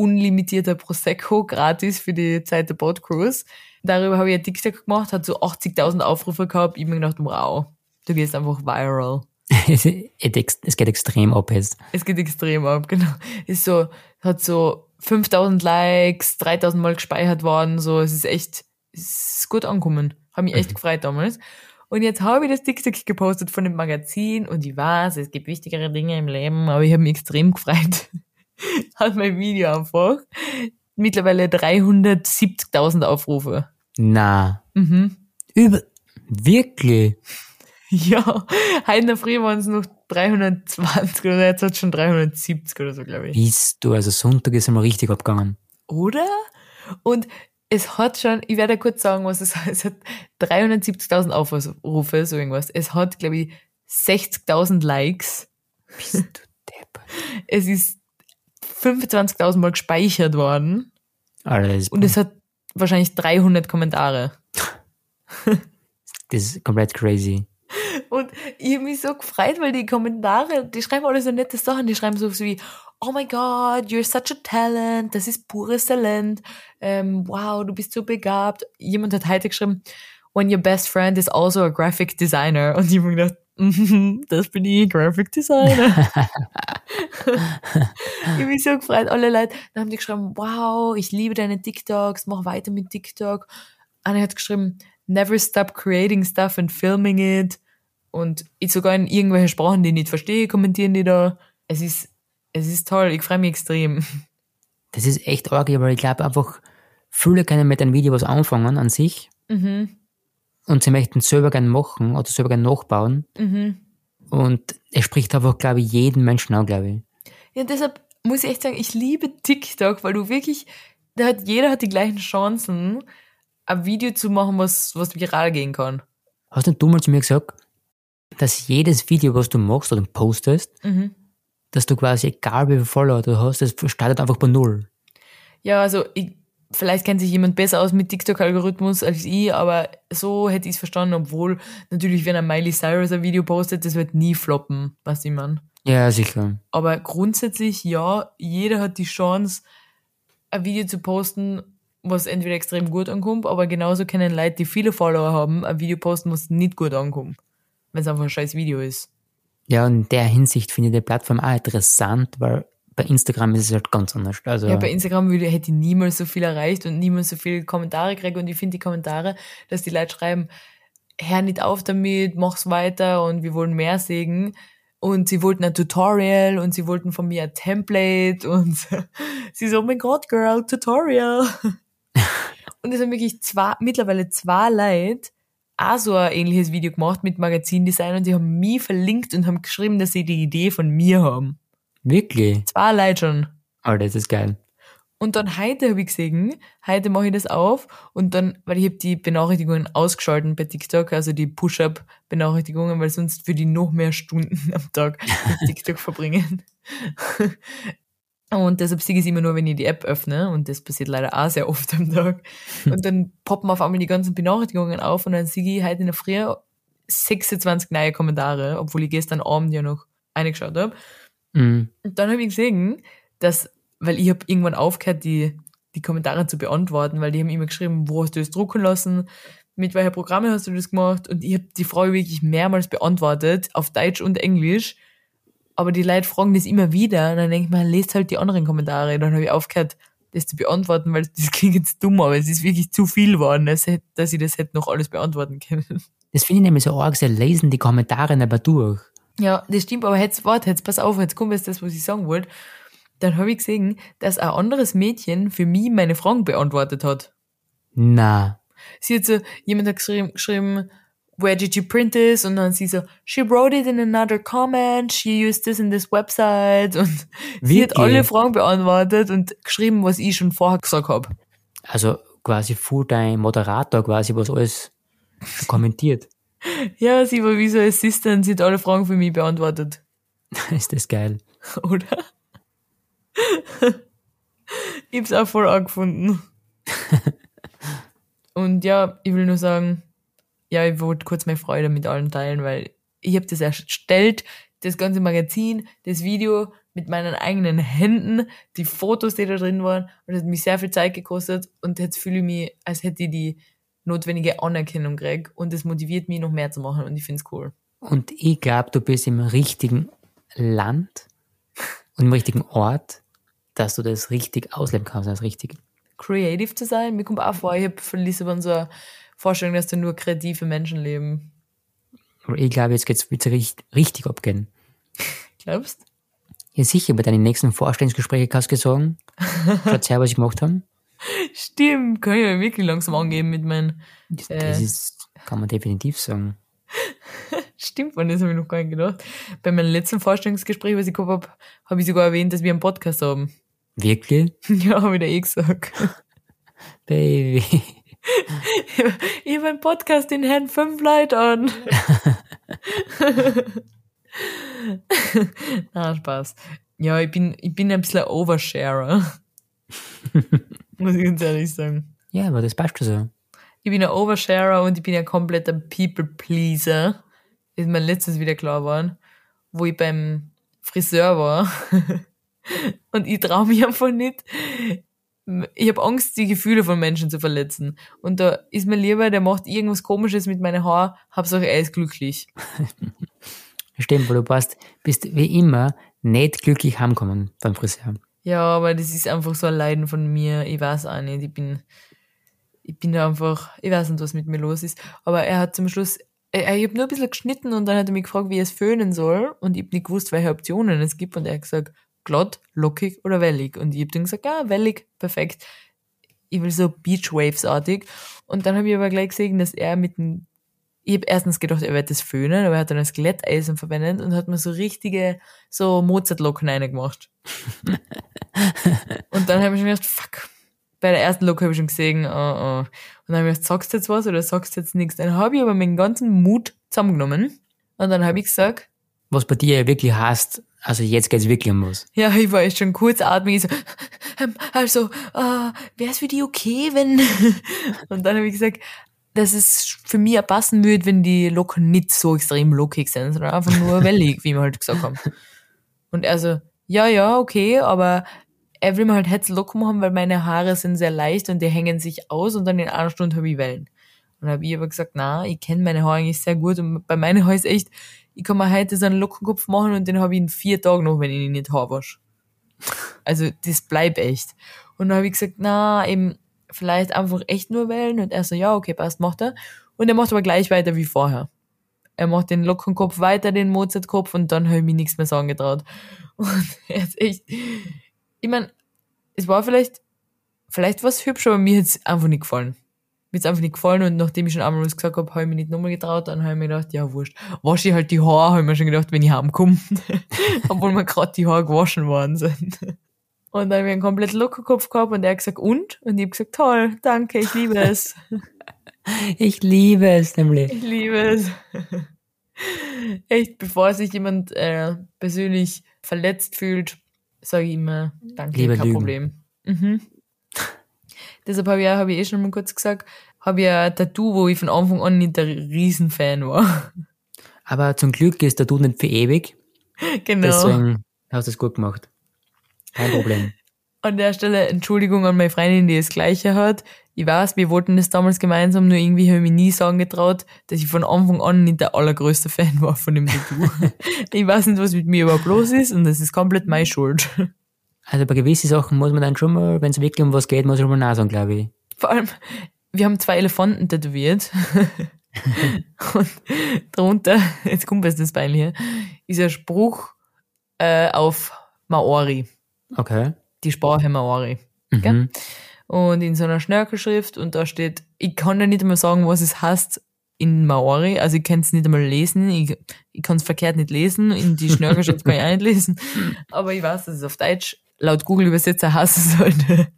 unlimitierter Prosecco gratis für die Zeit der Boat-Cruise. Darüber habe ich ein TikTok gemacht, hat so achtzigtausend Aufrufe gehabt. Ich habe mir gedacht, wow, du gehst einfach viral. es geht extrem ab jetzt. Es geht extrem ab, genau. Ist so, hat so fünftausend Likes, dreitausend Mal gespeichert worden, so, es ist echt, es ist gut angekommen. Habe mich echt mhm. gefreut damals. Und jetzt habe ich das TikTok gepostet von dem Magazin und ich weiß, es gibt wichtigere Dinge im Leben, aber ich habe mich extrem gefreut. Hat mein Video einfach. Mittlerweile dreihundertsiebzigtausend Aufrufe. Na. Mhm. Über, wirklich? Ja, heute in der Früh waren es noch dreihundertzwanzig oder jetzt hat es schon dreihundertsiebzig oder so, glaube ich. Bist du, also Sonntag ist immer richtig abgegangen. Oder? Und es hat schon, ich werde kurz sagen, was es hat, es hat dreihundertsiebzigtausend Aufrufe, so irgendwas. Es hat, glaube ich, sechzigtausend Likes. Bist du deppert. Es ist fünfundzwanzigtausend Mal gespeichert worden. Alles. Und es hat wahrscheinlich dreihundert Kommentare. Das ist komplett crazy. Und ich habe mich so gefreut, weil die Kommentare, die schreiben alle so nette Sachen, die schreiben so wie, oh my God, you're such a talent, das ist pures Talent, ähm, wow, du bist so begabt. Jemand hat heute geschrieben, when your best friend is also a graphic designer. Und ich habe mir gedacht, mm-hmm, das bin ich, Graphic Designer. Ich habe mich so gefreut, alle Leute, dann haben die geschrieben, wow, ich liebe deine TikToks, mach weiter mit TikTok. Anna hat geschrieben, never stop creating stuff and filming it. Und ich sogar in irgendwelche Sprachen, die ich nicht verstehe, kommentieren die da. Es ist, es ist toll, ich freue mich extrem. Das ist echt arg, aber ich glaube einfach, viele können mit einem Video was anfangen an sich mhm. und sie möchten es selber gerne machen oder selber gerne nachbauen. Mhm. Und es spricht einfach, glaube ich, jeden Menschen an, glaube ich. Ja, deshalb muss ich echt sagen, ich liebe TikTok, weil du wirklich, da hat jeder hat die gleichen Chancen, ein Video zu machen, was, was viral gehen kann. Hast denn du mal zu mir gesagt, dass jedes Video, was du machst oder postest, mhm. dass du quasi, egal wie viele Follower du hast, das startet einfach bei null. Ja, also ich, vielleicht kennt sich jemand besser aus mit TikTok-Algorithmus als ich, aber so hätte ich es verstanden, obwohl natürlich, wenn ein Miley Cyrus ein Video postet, das wird nie floppen, was ich meine. Ja, sicher. Aber grundsätzlich, ja, jeder hat die Chance, ein Video zu posten, was entweder extrem gut ankommt, aber genauso können Leute, die viele Follower haben, ein Video posten, was nicht gut ankommt. Wenn es einfach ein scheiß Video ist. Ja, in der Hinsicht finde ich die Plattform auch interessant, weil bei Instagram ist es halt ganz anders. Also ja, bei Instagram würde, hätte ich niemals so viel erreicht und niemals so viele Kommentare gekriegt. Und ich finde die Kommentare, dass die Leute schreiben, hör nicht auf damit, mach's weiter und wir wollen mehr sehen. Und sie wollten ein Tutorial und sie wollten von mir ein Template und sie so, oh mein Gott, Girl, Tutorial. Und es haben wirklich zwei, mittlerweile zwei Leute, auch so ein ähnliches Video gemacht mit Magazindesign und die haben mich verlinkt und haben geschrieben, dass sie die Idee von mir haben. Wirklich? Zwei Leute schon. Oh, das ist geil. Und dann heute habe ich gesehen, heute mache ich das auf und dann, weil ich habe die Benachrichtigungen ausgeschalten bei TikTok, also die Push-Up-Benachrichtigungen, weil sonst würde ich noch mehr Stunden am Tag mit TikTok verbringen. Und deshalb sehe ich es immer nur, wenn ich die App öffne. Und das passiert leider auch sehr oft am Tag. Und dann poppen auf einmal die ganzen Benachrichtigungen auf und dann sehe ich heute in der Früh sechsundzwanzig neue Kommentare, obwohl ich gestern Abend ja noch reingeschaut habe. Mhm. Und dann habe ich gesehen, dass, weil ich habe irgendwann aufgehört, die, die Kommentare zu beantworten, weil die haben immer geschrieben, wo hast du das drucken lassen, mit welchen Programmen hast du das gemacht? Und ich habe die Frage wirklich mehrmals beantwortet, auf Deutsch und Englisch. Aber die Leute fragen das immer wieder und dann denke ich mir, lest halt die anderen Kommentare. Und dann habe ich aufgehört, das zu beantworten, weil das klingt jetzt dumm, aber es ist wirklich zu viel geworden, dass ich das hätte noch alles beantworten können. Das finde ich nämlich so arg, sie lesen die Kommentare nicht mehr durch. Ja, das stimmt, aber jetzt, warte, jetzt pass auf, jetzt kommt jetzt das, was ich sagen wollte. Dann habe ich gesehen, dass ein anderes Mädchen für mich meine Fragen beantwortet hat. Na. Sie hat so, jemand hat geschrieben, geschrieben where did you print this? Und dann sie so, she wrote it in another comment, she used this in this website. Und Wirklich? Sie hat alle Fragen beantwortet und geschrieben, was ich schon vorher gesagt habe. Also quasi voll dein Moderator quasi, was alles kommentiert. Ja, sie war wie so Assistant, sie hat alle Fragen für mich beantwortet. Ist das geil. Oder? Ich hab's auch voll angefunden. Und ja, ich will nur sagen, ja, ich wollte kurz meine Freude mit allen teilen, weil ich habe das erstellt, das ganze Magazin, das Video, mit meinen eigenen Händen die Fotos, die da drin waren, und das hat mich sehr viel Zeit gekostet, und jetzt fühle ich mich, als hätte ich die notwendige Anerkennung gekriegt, und das motiviert mich, noch mehr zu machen, und ich finde es cool. Und ich glaube, du bist im richtigen Land und im richtigen Ort, dass du das richtig ausleben kannst, als richtig creative zu sein. Mir kommt auch vor, ich habe von Lissabon so eine Vorstellung, dass da nur kreative Menschen leben. Ich glaube, jetzt geht's richtig, richtig abgehen. Glaubst? Ja, sicher, bei deinen nächsten Vorstellungsgesprächen kannst du sagen, schaut her, was ich gemacht habe. Stimmt, kann ich mir wirklich langsam angeben mit meinen... Das, äh, das ist, kann man definitiv sagen. Stimmt, von das habe ich noch gar nicht gedacht. Bei meinem letzten Vorstellungsgespräch, was ich gehabt habe, habe ich sogar erwähnt, dass wir einen Podcast haben. Wirklich? Ja, habe ich da eh gesagt. Baby. Ich habe einen Podcast, den hören fünf Leute an. Na, Spaß. Ja, ich bin, ich bin ein bisschen ein Oversharer. Muss ich ganz ehrlich sagen. Ja, aber das passt schon so. Ich bin ein Oversharer und ich bin ein kompletter People-Pleaser. Ist mir letztens wieder klar geworden, wo ich beim Friseur war. Und ich traue mich einfach nicht. Ich habe Angst, die Gefühle von Menschen zu verletzen. Und da ist mir lieber, der macht irgendwas Komisches mit meinen Haaren, Hauptsache er ist glücklich. Stimmt, weil du passt, bist wie immer nicht glücklich heimgekommen beim Friseur. Ja, aber das ist einfach so ein Leiden von mir. Ich weiß auch nicht, ich bin, ich bin einfach, ich weiß nicht, was mit mir los ist. Aber er hat zum Schluss, er, ich habe nur ein bisschen geschnitten und dann hat er mich gefragt, wie er es föhnen soll. Und ich habe nicht gewusst, welche Optionen es gibt. Und er hat gesagt, glatt, lockig oder wellig. Und ich habe dann gesagt, ja, wellig, perfekt. Ich will so Beachwaves-artig. Und dann habe ich aber gleich gesehen, dass er mit dem, ich habe erstens gedacht, er wird das föhnen, aber er hat dann das Glätteisen verwendet und hat mir so richtige, so Mozart-Locken reingemacht. Und dann habe ich mir gedacht, fuck. Bei der ersten Lock habe ich schon gesehen, oh, oh. Und dann habe ich gedacht, sagst du jetzt was oder sagst du jetzt nichts? Dann habe ich aber meinen ganzen Mut zusammengenommen und dann habe ich gesagt, was bei dir ja wirklich heißt, also jetzt geht's wirklich um was. Ja, ich war echt schon kurzatmig, ich so, ähm, also, äh, wäre es für dich okay, wenn... Und dann habe ich gesagt, dass es für mich auch passen würde, wenn die Locken nicht so extrem lockig sind, sondern einfach nur wellig, wie wir halt gesagt haben. Und er so, ja, ja, okay, aber er will mir halt jetzt Locken machen, weil meine Haare sind sehr leicht und die hängen sich aus und dann in einer Stunde habe ich Wellen. Und dann habe ich aber gesagt, na, ich kenne meine Haare eigentlich sehr gut und bei meinen Haaren ist echt, ich kann mir heute so einen Lockenkopf machen und den habe ich in vier Tagen noch, wenn ich ihn nicht Haar wasche. Also das bleibt echt. Und dann habe ich gesagt, na, eben, vielleicht einfach echt nur wählen. Und er so, ja, okay, passt, macht er. Und er macht aber gleich weiter wie vorher. Er macht den Lockenkopf weiter, den Mozartkopf, und dann habe ich mir nichts mehr sagen getraut. Und er ist echt, ich meine, es war vielleicht, vielleicht was hübsch, aber mir hat es einfach nicht gefallen. Mir hat es einfach nicht gefallen, und nachdem ich schon einmal was gesagt habe, habe ich mich nicht nochmal getraut, dann habe ich mir gedacht, ja, wurscht. Wasche ich halt die Haare, habe ich mir schon gedacht, wenn ich heimkomme. Obwohl mir gerade die Haare gewaschen worden sind. Und dann haben wir einen kompletten Lockerkopf gehabt und er hat gesagt, und? Und ich habe gesagt, toll, danke, ich liebe es. Ich liebe es nämlich. Ich liebe es. Echt, bevor sich jemand äh, persönlich verletzt fühlt, sage ich immer, danke, Liebe kein Lügen. Problem. Mhm. Deshalb habe ich, hab ich eh schon mal kurz gesagt, habe ich ein Tattoo, wo ich von Anfang an nicht der Riesenfan war. Aber zum Glück ist Tattoo nicht für ewig. Genau. Deswegen hast du es gut gemacht. Kein Problem. An der Stelle Entschuldigung an meine Freundin, die das Gleiche hat. Ich weiß, wir wollten das damals gemeinsam, nur irgendwie habe ich mir nie sagen getraut, dass ich von Anfang an nicht der allergrößte Fan war von dem Tattoo. Ich weiß nicht, was mit mir überhaupt los ist, und das ist komplett meine Schuld. Also bei gewissen Sachen muss man dann schon mal, wenn es wirklich um was geht, muss man schon mal nachsagen, glaube ich. Vor allem, wir haben zwei Elefanten tätowiert. Und darunter, jetzt kommt was das Bein hier, ist ein Spruch äh, auf Maori. Okay. Die Sprache Maori. Mhm. Gell? Und in so einer Schnörkelschrift, und da steht, ich kann ja nicht einmal sagen, was es heißt in Maori, also ich kann es nicht einmal lesen, ich, ich kann es verkehrt nicht lesen, in die Schnörkelschrift kann ich auch nicht lesen, aber ich weiß, dass es auf Deutsch laut Google-Übersetzer heißen sollte.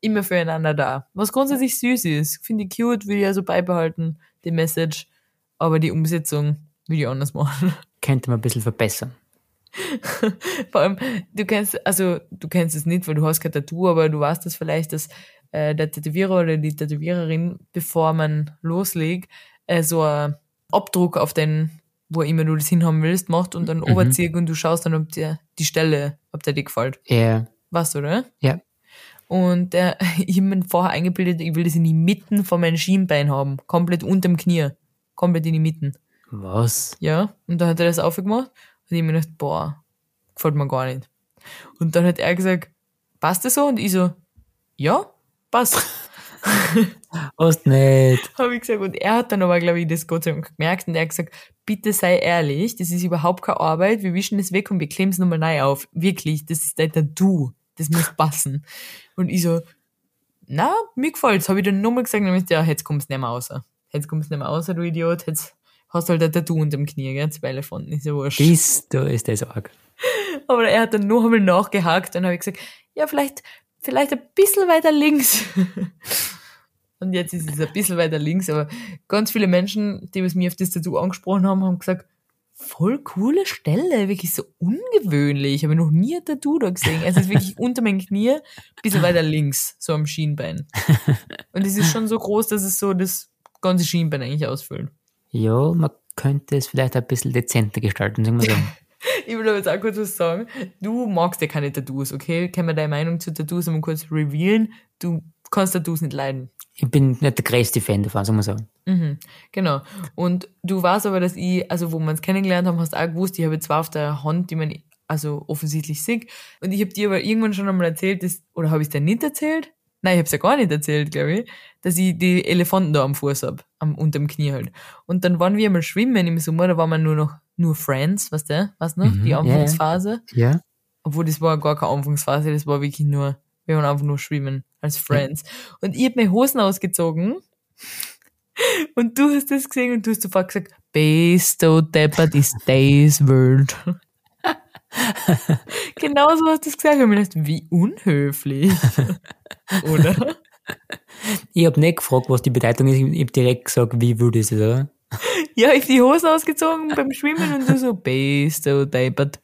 Immer füreinander da. Was grundsätzlich süß ist, finde ich cute, will ich also beibehalten, die Message, aber die Umsetzung will ich anders machen. Könnte man ein bisschen verbessern. Vor allem, du kennst, also du kennst es nicht, weil du hast kein Tattoo, aber du weißt das vielleicht, dass äh, der Tätowierer oder die Tätowiererin, bevor man loslegt, äh, so einen Abdruck auf den wo immer du das hinhaben willst, macht und dann mhm. oberziehst und du schaust dann, ob dir die Stelle, ob der dir gefällt. Ja. Yeah. Weißt du, oder? Ja. Yeah. Und der, ich habe mir vorher eingebildet, ich will das in die Mitten von meinem Schienbein haben. Komplett unterm Knie. Komplett in die Mitten. Was? Ja. Und dann hat er das aufgemacht und ich mir gedacht, boah, gefällt mir gar nicht. Und dann hat er gesagt, passt das so? Und ich so, ja, passt. Passt nicht. Habe ich gesagt. Und er hat dann aber, glaube ich, das Gott sei Dank gemerkt und er hat gesagt, bitte sei ehrlich, das ist überhaupt keine Arbeit, wir wischen das weg und wir kleben es nochmal neu auf. Wirklich, das ist dein Tattoo. Das muss passen. Und ich so, na, mir gefällt's. Habe ich dann nochmal gesagt, dann ich, ja, jetzt kommst du nicht mehr raus. Jetzt kommst du nicht mehr raus, du Idiot. Jetzt hast du halt ein Tattoo unter dem Knie, gell? Zwei Elefanten, ist ja wurscht. Das, da ist das arg. Aber er hat dann noch einmal nachgehakt, dann habe ich gesagt, ja, vielleicht, vielleicht ein bisschen weiter links. Und jetzt ist es ein bisschen weiter links, aber ganz viele Menschen, die was mir auf das Tattoo angesprochen haben, haben gesagt, voll coole Stelle, wirklich so ungewöhnlich. Ich habe noch nie ein Tattoo da gesehen. Es ist wirklich unter meinem Knie, ein bisschen weiter links, so am Schienbein. Und es ist schon so groß, dass es so das ganze Schienbein eigentlich ausfüllt. Ja, man könnte es vielleicht ein bisschen dezenter gestalten, sagen wir so. Ich will aber jetzt auch kurz was sagen. Du magst ja keine Tattoos, okay? Können wir deine Meinung zu Tattoos einmal kurz revealen? Du kannst Tattoos nicht leiden. Ich bin nicht der größte Fan davon, soll man sagen. Mhm, genau. Und du weißt aber, dass ich, also wo wir uns kennengelernt haben, hast du auch gewusst, ich habe zwar auf der Hand, die man also offensichtlich sieht, und ich habe dir aber irgendwann schon einmal erzählt, dass, oder habe ich es dir nicht erzählt? Nein, ich habe es ja gar nicht erzählt, glaube ich, dass ich die Elefanten da am Fuß habe, am, unterm Knie halt. Und dann waren wir einmal schwimmen im Sommer, da waren wir nur noch nur Friends, weißt du, weißt du noch, mhm, die Anfangsphase. Ja. Yeah. Obwohl, das war gar keine Anfangsphase, das war wirklich nur, wir waren einfach nur schwimmen als Friends. Und ich habe meine Hosen ausgezogen und du hast das gesehen und du hast sofort gesagt, Besto deppert is days world. Genau so hast du das gesagt. Und ich dachte, wie unhöflich. Oder? Ich habe nicht gefragt, was die Bedeutung ist. Ich habe direkt gesagt, wie würde es, oder? Ja, ich habe die Hosen ausgezogen beim Schwimmen und du so, Besto deppert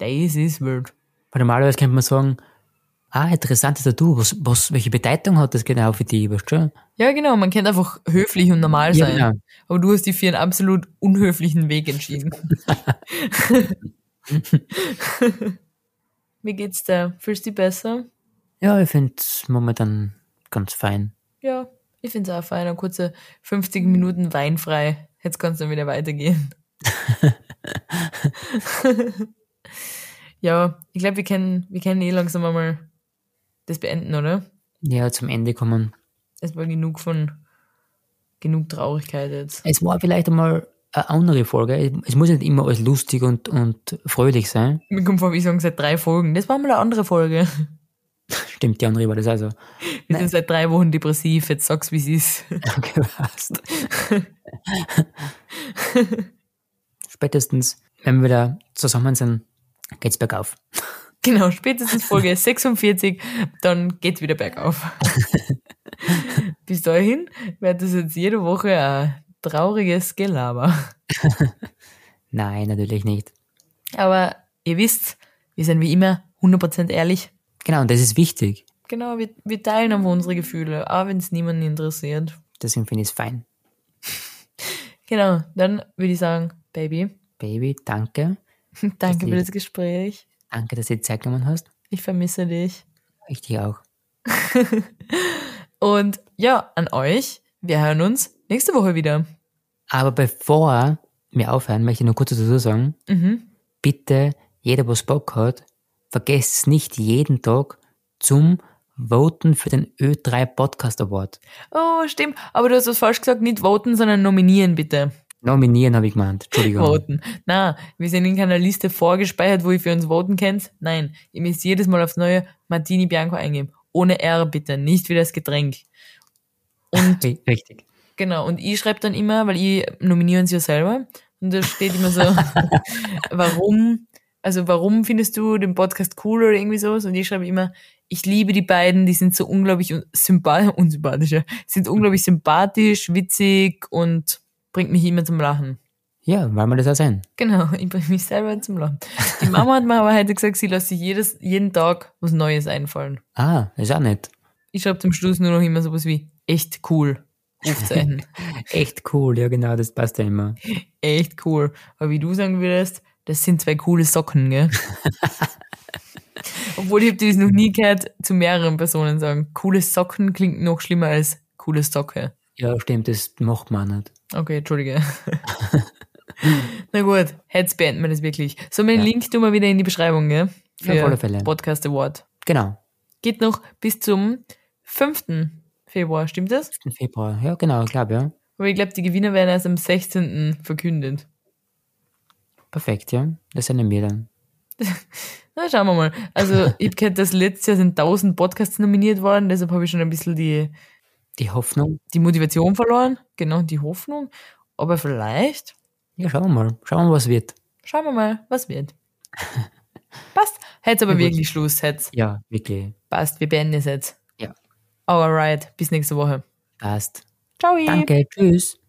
days world. Weil normalerweise könnte man sagen, ah, interessantes Tattoo. Was, was, welche Bedeutung hat das genau für dich? Weißt du? Ja, genau. Man kann einfach höflich und normal sein. Ja, genau. Aber du hast dich für einen absolut unhöflichen Weg entschieden. Wie geht's dir? Fühlst du dich besser? Ja, ich finde es momentan ganz fein. Ja, ich finde es auch fein. Eine kurze fünfzig Minuten weinfrei. Jetzt kannst du dann wieder weitergehen. Ja, ich glaube, wir können, wir können eh langsam einmal das beenden, oder? Ja, zum Ende kommen. Es war genug von, genug Traurigkeit jetzt. Es war vielleicht einmal eine andere Folge. Es muss nicht immer alles lustig und, und fröhlich sein. Mir kommt vor, ich sage seit drei Folgen. Das war mal eine andere Folge. Stimmt, die andere war das also. Wir Nein. sind seit drei Wochen depressiv, jetzt sag's, wie es ist. Okay, passt. Spätestens, wenn wir da zusammen sind, geht's bergauf. Genau, spätestens Folge sechsundvierzig, dann geht's wieder bergauf. Bis dahin wird das jetzt jede Woche ein trauriges Gelaber. Nein, natürlich nicht. Aber ihr wisst, wir sind wie immer hundert Prozent ehrlich. Genau, und das ist wichtig. Genau, wir, wir teilen einfach unsere Gefühle, auch wenn es niemanden interessiert. Deswegen finde ich es fein. Genau, dann würde ich sagen, Baby. Baby, danke. Danke für das Gespräch. Danke, dass du die Zeit genommen hast. Ich vermisse dich. Ich dich auch. Und ja, an euch. Wir hören uns nächste Woche wieder. Aber bevor wir aufhören, möchte ich noch kurz dazu sagen, mhm. bitte, jeder, was Bock hat, vergesst nicht jeden Tag zum Voten für den Ö drei Podcast Award. Oh, stimmt. Aber du hast was falsch gesagt. Nicht voten, sondern nominieren, bitte. Nominieren habe ich gemeint, Entschuldigung. Voten. Nein, wir sind in keiner Liste vorgespeichert, wo ihr für uns voten könnt. Nein, ihr müsst jedes Mal aufs Neue Martini Bianco eingeben. Ohne R bitte, nicht wie das Getränk. Und richtig. Genau, und ich schreibe dann immer, weil ich nominiere uns ja selber, und da steht immer so, warum, also warum findest du den Podcast cool oder irgendwie sowas? Und ich schreibe immer, ich liebe die beiden, die sind so unglaublich sympathisch, unsympathisch, ja. sind unglaublich sympathisch, witzig und bringt mich immer zum Lachen. Ja, weil wir das auch sehen. Genau, ich bringe mich selber zum Lachen. Die Mama hat mir aber heute gesagt, sie lässt sich jedes, jeden Tag was Neues einfallen. Ah, ist auch nett. Ich schreibe zum Schluss nur noch immer sowas wie, echt cool. aufzeichnen. Echt cool, ja genau, das passt ja immer. Echt cool. Aber wie du sagen würdest, das sind zwei coole Socken, gell? Obwohl ich habe das noch nie gehört, zu mehreren Personen sagen. Coole Socken klingt noch schlimmer als coole Socke. Ja, stimmt, das macht man nicht. Okay, Entschuldige. Na gut, jetzt beenden wir das wirklich. So, meinen ja. Link tun wir wieder in die Beschreibung, gell? Für ja, auf alle Fälle. Podcast Award. Genau. Geht noch bis zum fünften Februar, stimmt das? fünften Februar, ja genau, ich glaube, ja. Aber ich glaube, die Gewinner werden erst am sechzehnten verkündet. Perfekt, ja. Das sind wir dann. Na, schauen wir mal. Also, ich habe gehört, dass letztes Jahr sind tausend Podcasts nominiert worden, deshalb habe ich schon ein bisschen die... Die Hoffnung. Die Motivation verloren. Genau, die Hoffnung. Aber vielleicht... Ja, schauen wir mal. Schauen wir mal, was wird. Schauen wir mal, was wird. Passt. Jetzt aber ja, wirklich Schluss. Jetzt. Ja, wirklich. Passt, wir beenden es jetzt. Ja. Alright, bis nächste Woche. Passt. Ciao. Danke, tschüss.